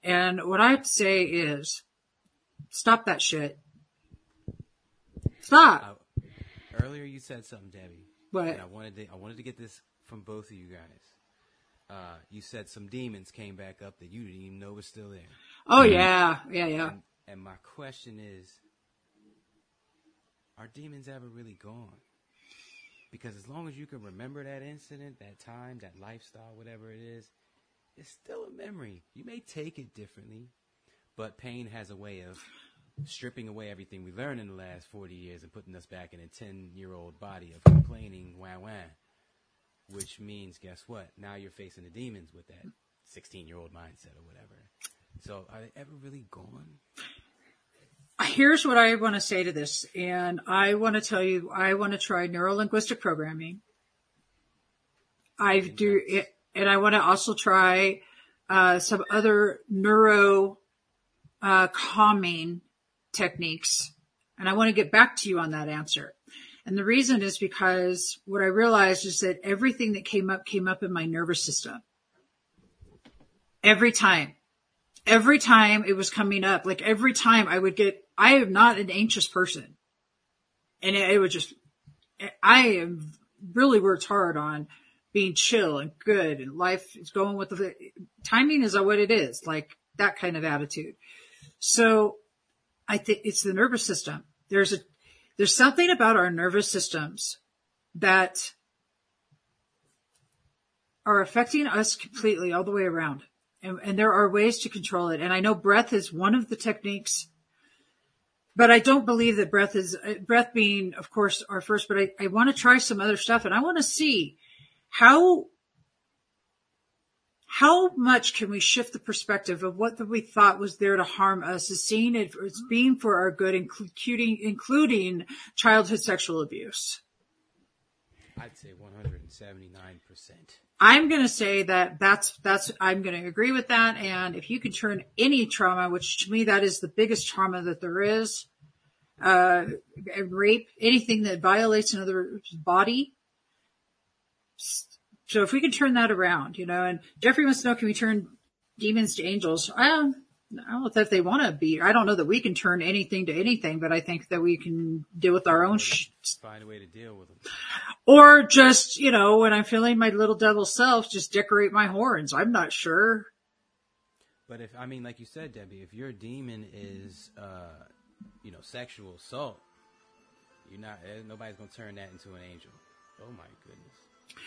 And what I have to say is, stop that shit. Stop. Uh, earlier you said something, Debbie. But I wanted to, I wanted to get this from both of you guys. Uh, you said some demons came back up that you didn't even know was still there. Oh, and, yeah. Yeah, yeah. And, and my question is, are demons ever really gone? Because as long as you can remember that incident, that time, that lifestyle, whatever it is, it's still a memory. You may take it differently, but pain has a way of stripping away everything we learned in the last forty years and putting us back in a ten-year-old body of complaining, wah, wah, which means, guess what? Now you're facing the demons with that sixteen-year-old mindset or whatever. So are they ever really gone? Here's what I want to say to this, and I want to tell you, I want to try neuro-linguistic programming. I do it, and I want to also try uh, some other neuro uh, calming techniques. And I want to get back to you on that answer. And the reason is because what I realized is that everything that came up came up in my nervous system. Every time, every time it was coming up, like every time I would get, I am not an anxious person. And it, it would just, I am really worked hard on being chill and good, and life is going with the timing is what it is, like that kind of attitude. So I think it's the nervous system. There's a, there's something about our nervous systems that are affecting us completely all the way around. And, and there are ways to control it. And I know breath is one of the techniques, but I don't believe that breath is, breath being, of course, our first, but I, I want to try some other stuff, and I want to see how, how much can we shift the perspective of what we thought was there to harm us is seeing it as being for our good, including, including childhood sexual abuse? I'd say one hundred seventy-nine percent. I'm going to say that that's, that's, I'm going to agree with that. And if you can turn any trauma, which to me, that is the biggest trauma that there is, uh, rape, anything that violates another body. So if we can turn that around, you know, and Jeffrey wants to know, can we turn demons to angels? I don't, I don't know if they want to be. I don't know that we can turn anything to anything, but I think that we can deal with our own shit. Find a way to deal with them. Or just, you know, when I'm feeling my little devil self, just decorate my horns. I'm not sure. But if, I mean, like you said, Debbie, if your demon is, uh, you know, sexual assault, you're not, nobody's going to turn that into an angel. Oh my goodness.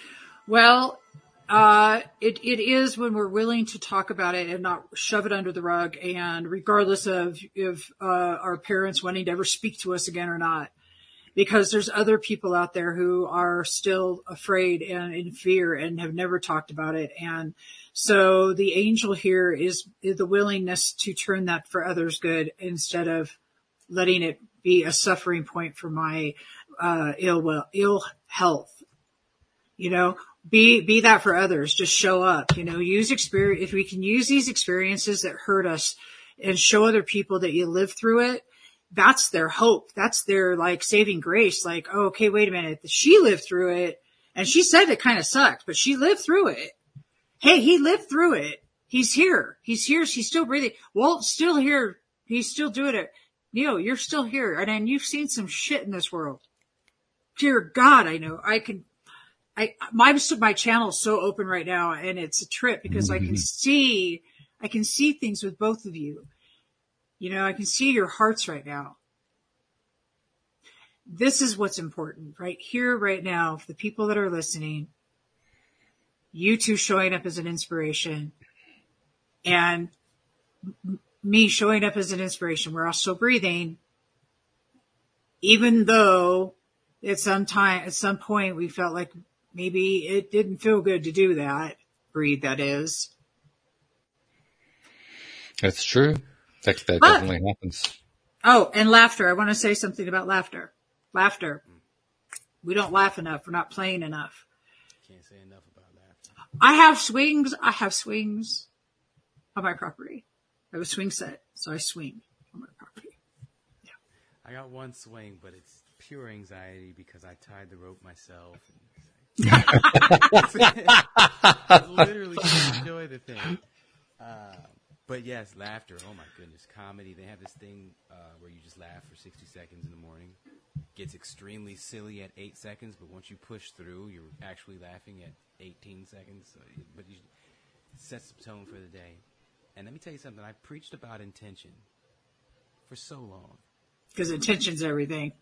Well, uh, it, it is when we're willing to talk about it and not shove it under the rug, and regardless of if, uh, our parents wanting to ever speak to us again or not. because there's other people out there who are still afraid and in fear and have never talked about it. And so the angel here is the willingness to turn that for others' good instead of letting it be a suffering point for my uh, ill well, ill health. You know, be be that for others. Just show up. You know, use experience. If we can use these experiences that hurt us and show other people that you live through it, that's their hope. That's their like saving grace. Like, oh, okay, wait a minute. She lived through it, and she said it kind of sucked, but she lived through it. Hey, he lived through it. He's here. He's here. He's still breathing. Walt's still here. He's still doing it. Neo, you're still here. And, and you've seen some shit in this world. Dear God, I know. I can, I, my, my channel's so open right now, and it's a trip because mm-hmm. I can see, I can see things with both of you. You know, I can see your hearts right now. This is what's important right here, right now, for the people that are listening. You two showing up as an inspiration and me showing up as an inspiration. We're all still breathing, even though at some time, at some point we felt like maybe it didn't feel good to do that. Breathe, that is. That's true. That, that ah. definitely happens. Oh, and laughter. I want to say something about laughter. Laughter. We don't laugh enough. We're not playing enough. Can't say enough about laughter. I have swings. I have swings on my property. I have a swing set, so I swing on my property. Yeah. I got one swing, but it's pure anxiety because I tied the rope myself. I literally can't enjoy the thing. Uh, But yes, laughter. Oh my goodness, comedy. They have this thing uh, where you just laugh for sixty seconds in the morning. Gets extremely silly at eight seconds, but once you push through, you're actually laughing at eighteen seconds. So, but you sets the tone for the day. And let me tell you something. I preached about intention for so long because intention's everything.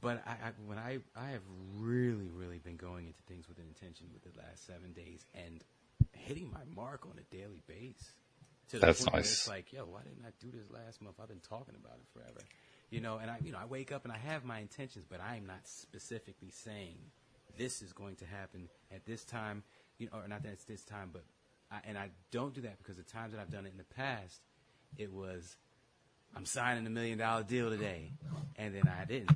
But I, I, when I I have really really been going into things with an intention with the last seven days and hitting my mark on a daily basis. To the That's point nice. It's like, yo, why didn't I do this last month? I've been talking about it forever, you know. And I, you know, I wake up and I have my intentions, but I am not specifically saying this is going to happen at this time, you know, or not that it's this time, but I, and I don't do that because the times that I've done it in the past, it was I'm signing a million dollar deal today, and then I didn't.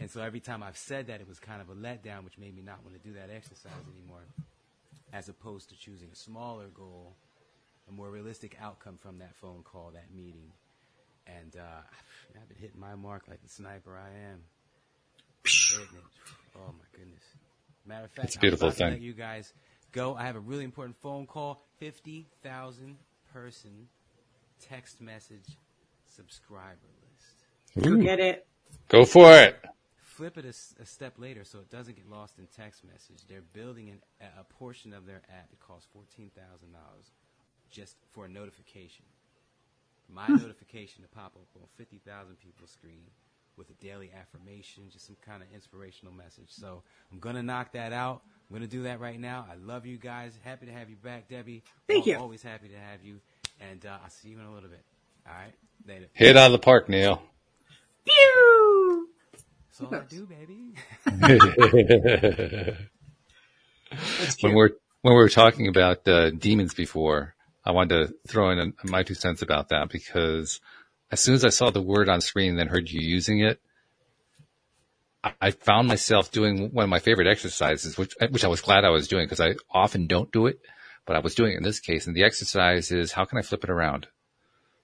And so every time I've said that, it was kind of a letdown, which made me not want to do that exercise anymore, as opposed to choosing a smaller goal. A more realistic outcome from that phone call, that meeting. And uh, I've been hitting my mark like the sniper I am. Oh, my goodness. Matter of fact, I'm about to let you guys go. I have a really important phone call. fifty thousand person text message subscriber list. Go get it. Go for it. Flip it a, a step later so it doesn't get lost in text message. They're building an, a portion of their app. It costs fourteen thousand dollars. Just for a notification, my hmm. notification to pop up on fifty thousand people's screen with a daily affirmation, just some kind of inspirational message. So I'm going to knock that out. I'm going to do that right now. I love you guys. Happy to have you back, Debbie. Thank All, you. Always happy to have you. And uh, I'll see you in a little bit. All right. Later. Hit out of the park, Neil. Pew! That's all I do, baby. When we're, when we were talking about uh, demons before, I wanted to throw in my two cents about that because as soon as I saw the word on screen and then heard you using it, I found myself doing one of my favorite exercises, which, which I was glad I was doing because I often don't do it, but I was doing it in this case. And the exercise is, how can I flip it around?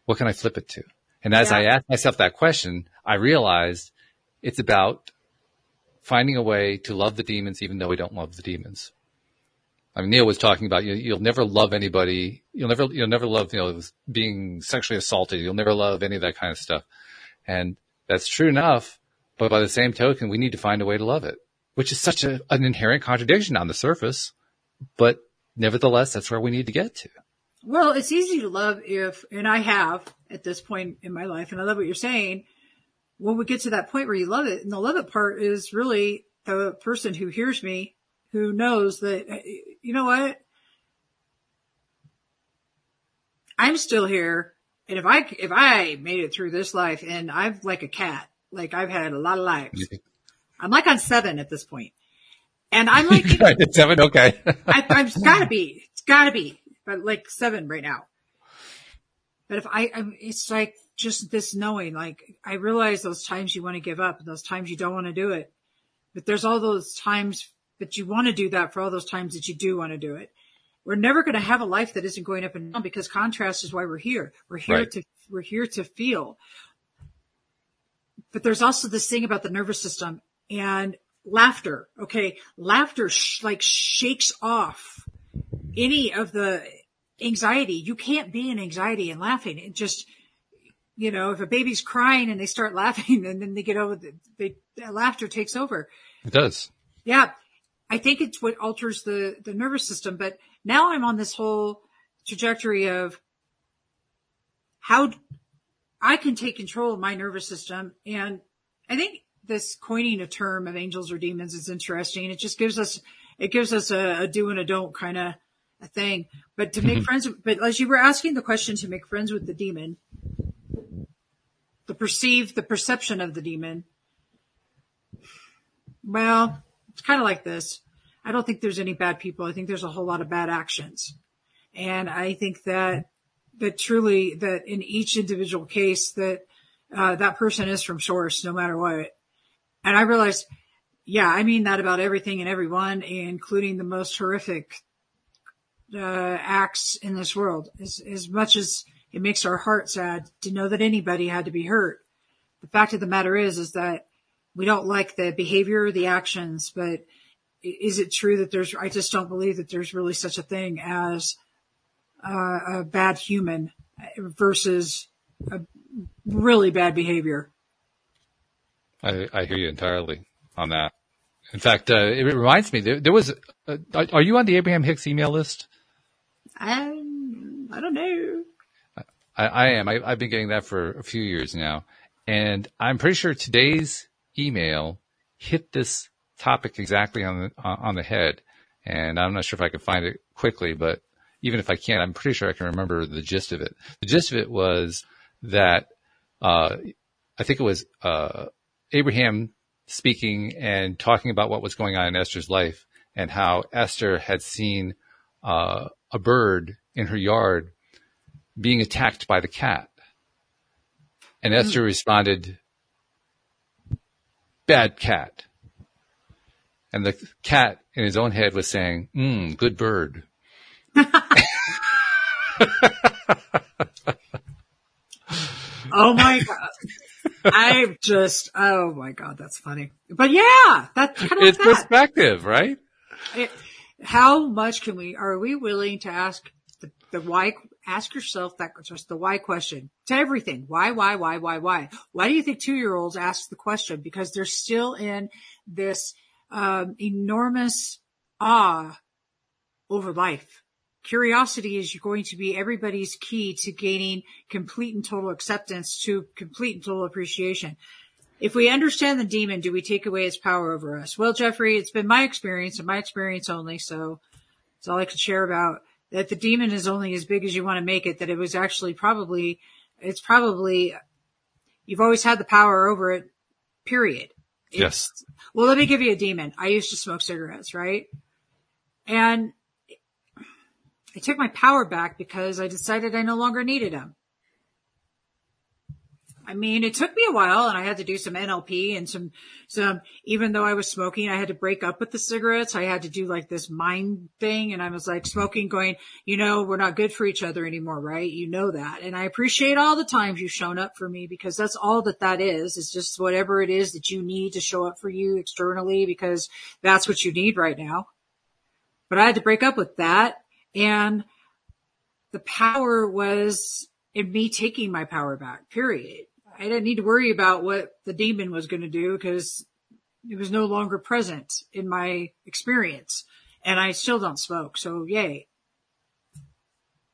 What can I flip it to? And as yeah. I asked myself that question, I realized it's about finding a way to love the demons, even though we don't love the demons. I mean, Neil was talking about, you, you'll never love anybody. You'll never, you'll never love, you know, being sexually assaulted. You'll never love any of that kind of stuff. And that's true enough. But by the same token, we need to find a way to love it, which is such a, an inherent contradiction on the surface. But nevertheless, that's where we need to get to. Well, it's easy to love if, and I have at this point in my life, and I love what you're saying. When we get to that point where you love it, and the love it part is really the person who hears me, who knows that, you know what? I'm still here. And if I, if I made it through this life and I'm like a cat, Like, I've had a lot of lives. I'm like on seven at this point. And I'm like, you know, right, it's seven. Okay. I, I've got to be, it's got to be, but like seven right now. But if I, I'm, it's like just this knowing, like I realize those times you want to give up and those times you don't want to do it, but there's all those times that you want to do that for all those times that you do want to do it. We're never going to have a life that isn't going up and down, because contrast is why we're here. We're here right. to, we're here to feel. But there's also this thing about the nervous system and laughter. Okay. Laughter sh- like shakes off any of the anxiety. You can't be in anxiety and laughing. It just, you know, if a baby's crying and they start laughing and then they get over, they, the laughter takes over. It does. Yeah. I think it's what alters the, the nervous system. But now I'm on this whole trajectory of how I can take control of my nervous system. And I think this coining a term of angels or demons is interesting. It just gives us, it gives us a, a do and a don't kind of a thing. But to make mm-hmm. friends, but as you were asking the question, to make friends with the demon, the perceived, the perception of the demon. Well, it's kind of like this. I don't think there's any bad people. I think there's a whole lot of bad actions. And I think that, that truly that in each individual case that, uh, that person is from source no matter what. And I realized, yeah, I mean that about everything and everyone, including the most horrific, uh, acts in this world. As, as much as it makes our heart sad to know that anybody had to be hurt, the fact of the matter is, is that we don't like the behavior or the actions, but is it true that there's, I just don't believe that there's really such a thing as uh, a bad human versus a really bad behavior. I, I hear you entirely on that. In fact, uh, it reminds me, there, there was, uh, are you on the Abraham Hicks email list? Um, I don't know. I, I am. I, I've been getting that for a few years now. And I'm pretty sure today's email hit this topic exactly on the, on the head. And I'm not sure if I can find it quickly, but even if I can't, I'm pretty sure I can remember the gist of it. The gist of it was that, uh, I think it was, uh, Abraham speaking and talking about what was going on in Esther's life and how Esther had seen, uh, a bird in her yard being attacked by the cat. And mm-hmm. Esther responded, "Bad cat." And the cat in his own head was saying, mm, "Good bird." Oh my God. I just, oh my God, that's funny. But yeah, that's kind of it's like that. Perspective, right? It, how much can we, are we willing to ask the, the why, ask yourself that, just the why question to everything. Why, why, why, why, why? Why do you think two-year-olds ask the question? Because they're still in this um, enormous awe over life. Curiosity is going to be everybody's key to gaining complete and total acceptance, to complete and total appreciation. If we understand the demon, do we take away its power over us? Well, Jeffrey, it's been my experience and my experience only, so it's all I can share about that. The demon is only as big as you want to make it, that it was actually probably, it's probably, you've always had the power over it, period. It's, yes. Well, let me give you a demon. I used to smoke cigarettes, right? And I took my power back because I decided I no longer needed them. I mean, it took me a while and I had to do some N L P and some, some, even though I was smoking, I had to break up with the cigarettes. I had to do like this mind thing. And I was like smoking going, you know, we're not good for each other anymore. Right. You know that. And I appreciate all the times you've shown up for me, because that's all that that is. It's just whatever it is that you need to show up for you externally, because that's what you need right now. But I had to break up with that. And the power was in me taking my power back, period. I didn't need to worry about what the demon was going to do, because it was no longer present in my experience. And I still don't smoke, so yay.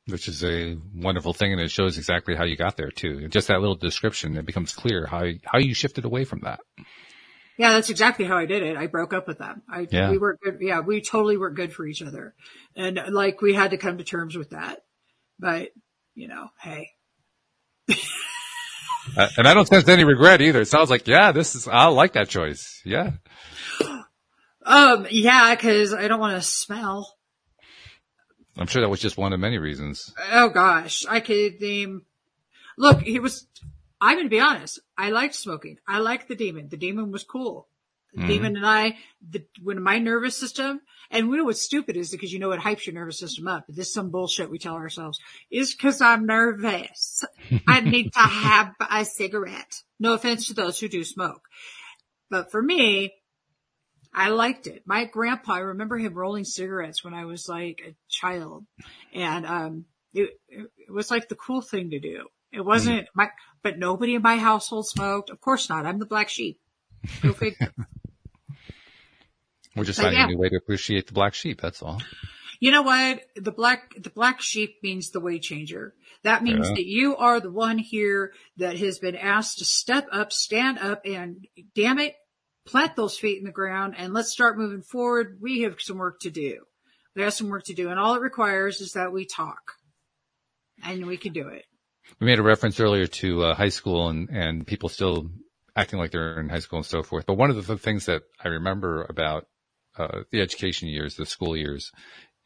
Which is a wonderful thing, and it shows exactly how you got there, too. Just that little description, it becomes clear how how you shifted away from that. Yeah, that's exactly how I did it. I broke up with them. I, yeah. We weren't good. Yeah, we totally weren't good for each other. And like, we had to come to terms with that. But, you know, hey. Uh, and I don't sense any regret either. It sounds like, yeah, this is, I like that choice. Yeah. Um, yeah, cause I don't want to smell. I'm sure that was just one of many reasons. Oh gosh. I could name, look, he was, I'm going to be honest. I liked smoking. I liked the demon. The demon was cool. The mm. demon and I, the, when my nervous system, and we know what's stupid is because you know it hypes your nervous system up. But this is some bullshit we tell ourselves. It's because I'm nervous. I need to have a cigarette. No offense to those who do smoke. But for me, I liked it. My grandpa, I remember him rolling cigarettes when I was like a child. And um it, it was like the cool thing to do. It wasn't mm. my, but nobody in my household smoked. Of course not. I'm the black sheep. Go figure. We're just finding yeah. a new way to appreciate the black sheep. That's all. You know what? The black, the black sheep means the way changer. That means yeah. that you are the one here that has been asked to step up, stand up, and damn it, plant those feet in the ground and let's start moving forward. We have some work to do. We have some work to do. And all it requires is that we talk and we can do it. We made a reference earlier to uh, high school and, and people still acting like they're in high school and so forth. But one of the things that I remember about uh, the education years, the school years,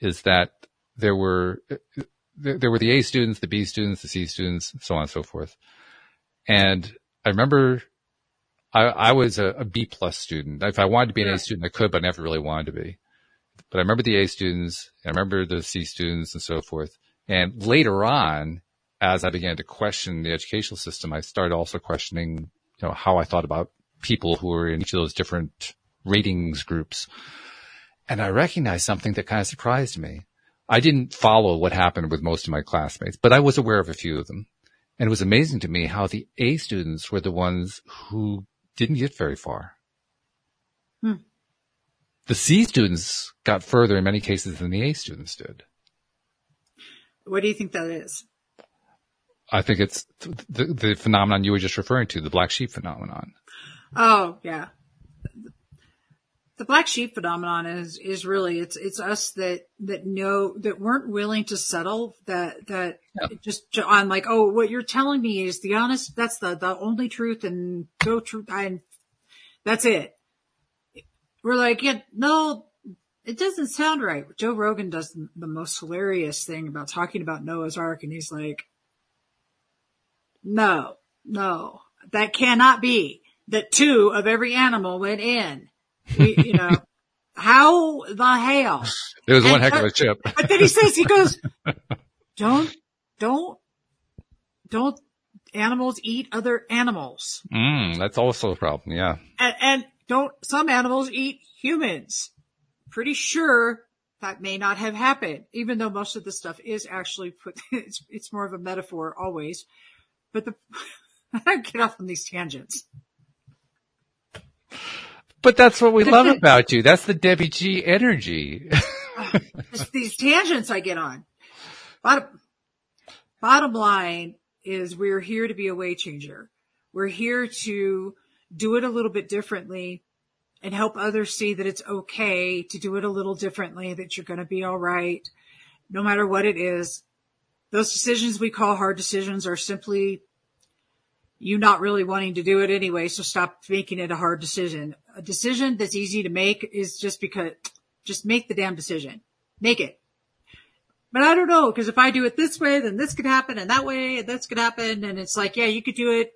is that there were, there were the A students, the B students, the C students, so on and so forth. And I remember I, I was a, a B plus student. If I wanted to be an yeah. A student, I could, but I never really wanted to be. But I remember the A students, I remember the C students and so forth. And later on, as I began to question the educational system, I started also questioning you know, how I thought about people who were in each of those different ratings groups. And I recognized something that kind of surprised me. I didn't follow what happened with most of my classmates, but I was aware of a few of them. And it was amazing to me how the A students were the ones who didn't get very far. Hmm. The C students got further in many cases than the A students did. What do you think that is? I think it's the, the phenomenon you were just referring to, the black sheep phenomenon. Oh, yeah. The black sheep phenomenon is, is really, it's, it's us that, that know, that weren't willing to settle that, that yeah. just on like, oh, what you're telling me is the honest, that's the, the only truth and go truth. And that's it. We're like, yeah, no, it doesn't sound right. Joe Rogan does the most hilarious thing about talking about Noah's Ark. And he's like, No, no, that cannot be that two of every animal went in. We, you know, how the hell? It was and one heck of a chip. But then he says, he goes, don't, don't, don't animals eat other animals? Mm, that's also a problem. Yeah. And, and don't some animals eat humans? Pretty sure that may not have happened, even though most of the stuff is actually put, it's, it's more of a metaphor always. But the, I don't get off on these tangents. But that's what we but love the, about you. That's the Debbie G energy. It's these tangents I get on. Bottom, bottom line is we're here to be a way changer. We're here to do it a little bit differently and help others see that it's okay to do it a little differently, that you're going to be all right, no matter what it is. Those decisions we call hard decisions are simply you not really wanting to do it anyway. So stop making it a hard decision. A decision that's easy to make is just because just make the damn decision, make it. But I don't know. Cause if I do it this way, then this could happen and that way and this could happen. And it's like, yeah, you could do it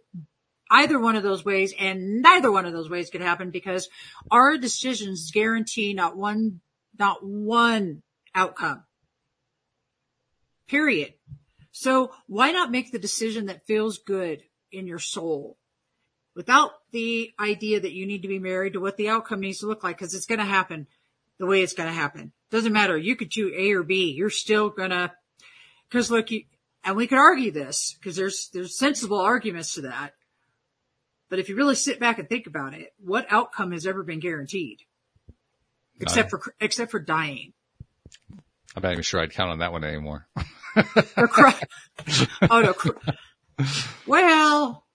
either one of those ways and neither one of those ways could happen because our decisions guarantee not one, not one outcome. Period. So why not make the decision that feels good in your soul without the idea that you need to be married to what the outcome needs to look like? Cause it's going to happen the way it's going to happen. Doesn't matter. You could do A or B. You're still going to, cause look, you, and we could argue this cause there's, there's sensible arguments to that. But if you really sit back and think about it, what outcome has ever been guaranteed except for, except for dying? I'm not even sure I'd count on that one anymore. cry- oh no! Cry- well,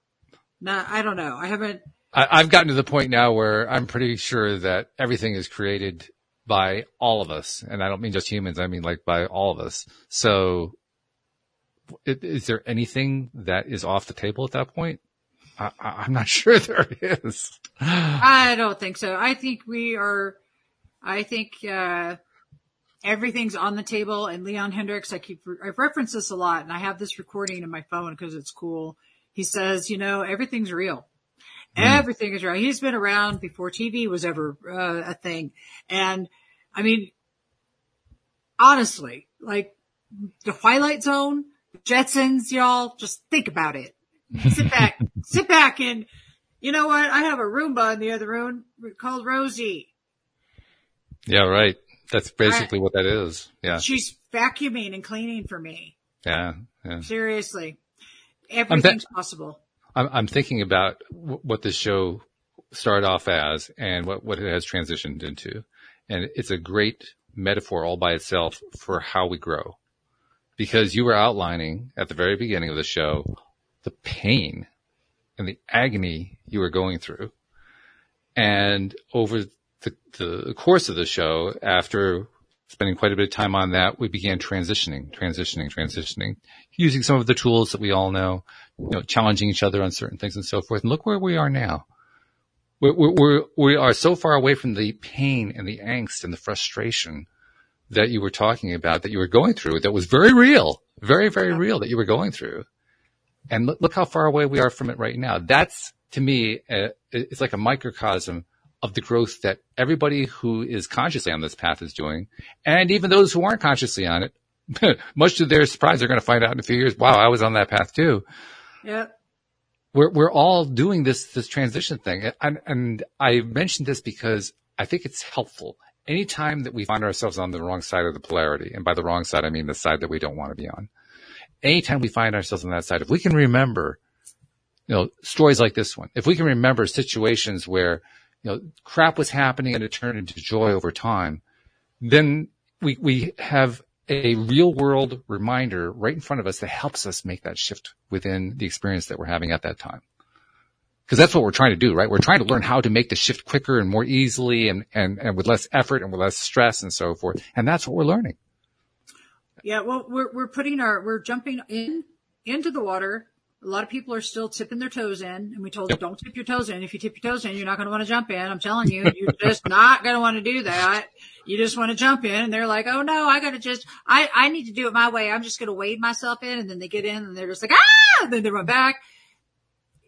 no, I don't know. I haven't. I, I've gotten to the point now where I'm pretty sure that everything is created by all of us, and I don't mean just humans. I mean like by all of us. So, it, is there anything that is off the table at that point? I, I'm not sure there is. I don't think so. I think we are, I think, uh, everything's on the table. And Leon Hendricks, I keep, I've referenced this a lot, and I have this recording in my phone because it's cool. He says, you know, everything's real. Mm. Everything is real. He's been around before T V was ever uh, a thing. And I mean, honestly, like the Twilight Zone, Jetsons, y'all just think about it. Sit back, sit back. And you know what? I have a Roomba in the other room called Rosie. Yeah, right. That's basically I, what that is. Yeah. She's vacuuming and cleaning for me. Yeah. yeah. Seriously. Everything's I'm th- possible. I'm, I'm thinking about w- what the show started off as and what, what it has transitioned into. And it's a great metaphor all by itself for how we grow, because you were outlining at the very beginning of the show the pain and the agony you were going through. And over the, the course of the show, after spending quite a bit of time on that, we began transitioning, transitioning, transitioning, using some of the tools that we all know, you know, challenging each other on certain things and so forth. And look where we are now. We're, we're, we are so far away from the pain and the angst and the frustration that you were talking about, that you were going through, that was very real, very, very real that you were going through. And look, look how far away we are from it right now. That's, to me, a, it's like a microcosm of the growth that everybody who is consciously on this path is doing. And even those who aren't consciously on it, much to their surprise, they're going to find out in a few years, wow, I was on that path too. Yeah. We're, we're all doing this, this transition thing. And, and I mentioned this because I think it's helpful. Anytime that we find ourselves on the wrong side of the polarity, and by the wrong side, I mean the side that we don't want to be on. Anytime we find ourselves on that side, if we can remember, you know, stories like this one, if we can remember situations where, you know, crap was happening and it turned into joy over time, then we, we have a real world reminder right in front of us that helps us make that shift within the experience that we're having at that time. Because that's what we're trying to do, right? We're trying to learn how to make the shift quicker and more easily and, and, and with less effort and with less stress and so forth. And that's what we're learning. Yeah, well, we're we're putting our we're jumping in into the water. A lot of people are still tipping their toes in, and we told them, don't tip your toes in. If you tip your toes in, you're not going to want to jump in. I'm telling you, you're just not going to want to do that. You just want to jump in, and they're like, oh no, I got to just I I need to do it my way. I'm just going to wade myself in, and then they get in, and they're just like ah, and then they run back.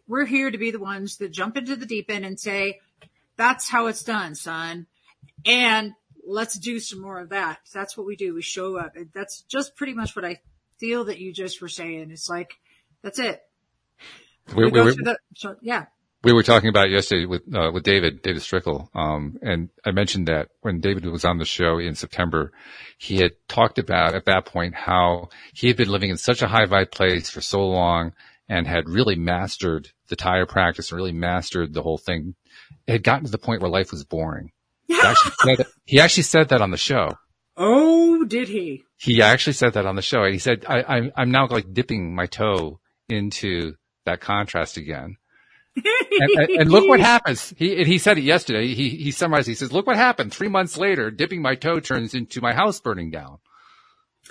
We're here to be the ones that jump into the deep end and say, that's how it's done, son, and let's do some more of that. That's what we do. We show up. And that's just pretty much what I feel that you just were saying. It's like, that's it. We, we, we, were, the, so, yeah. we were talking about it yesterday with, uh, with David, David Strickle. Um, and I mentioned that when David was on the show in September, he had talked about at that point how he had been living in such a high vibe place for so long and had really mastered the tire practice, really mastered the whole thing. It had gotten to the point where life was boring. He actually, said, he actually said that on the show. Oh, did he? He actually said that on the show. And he said, I, I'm, I'm now like dipping my toe into that contrast again. and, and, and look what happens. He, and he said it yesterday. He, he summarized, he says, look what happened. Three months later, dipping my toe turns into my house burning down.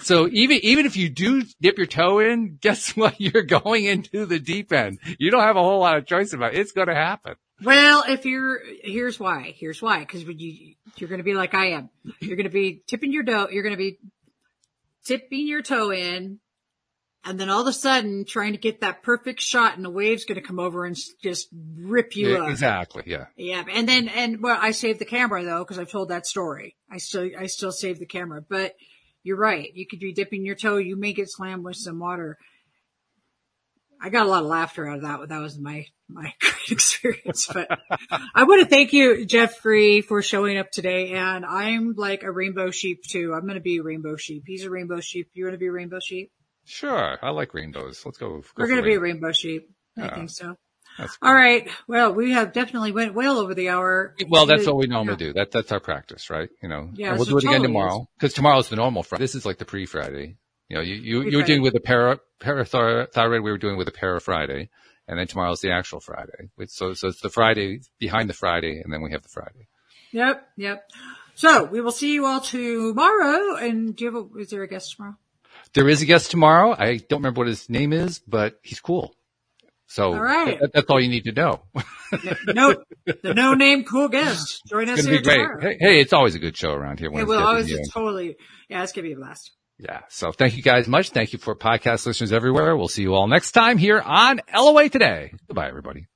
So even, even if you do dip your toe in, guess what? You're going into the deep end. You don't have a whole lot of choice about it. It's going to happen. Well, if you're, here's why, here's why, because when you, you're going to be like I am, you're going to be tipping your toe, you're going to be tipping your toe in, and then all of a sudden trying to get that perfect shot, and the wave's going to come over and just rip you yeah, up. Exactly. Yeah. Yeah. And then, and well, I saved the camera though, because I've told that story. I still, I still saved the camera, but you're right. You could be dipping your toe. You may get slammed with some water. I got a lot of laughter out of that. That was my, my great experience. But I want to thank you, Jeffrey, for showing up today. And I'm like a rainbow sheep too. I'm going to be a rainbow sheep. He's a rainbow sheep. You want to be a rainbow sheep? Sure. I like rainbows. Let's go. go We're going to be a rainbow sheep. Yeah. I think so. Cool. All right. Well, we have definitely went well over the hour. Well, that's what we normally yeah. do. That, that's our practice, right? You know, yeah, and we'll so do it totally again tomorrow because tomorrow's the normal Friday. This is like the pre-Friday. You know, you, you, you were doing with a para, parathyroid, we were doing with a para Friday, and then tomorrow's the actual Friday. So, so it's the Friday behind the Friday, and then we have the Friday. Yep. Yep. So we will see you all tomorrow. And do you have a, is there a guest tomorrow? There is a guest tomorrow. I don't remember what his name is, but he's cool. So all right. that, that's all you need to know. No, the no name cool guest. Join us here tomorrow. Hey, hey, it's always a good show around here. Hey, well, always just totally. Yeah, it's going to be a blast. Yeah. So thank you guys much. Thank you for podcast listeners everywhere. We'll see you all next time here on L O A Today. Goodbye, everybody.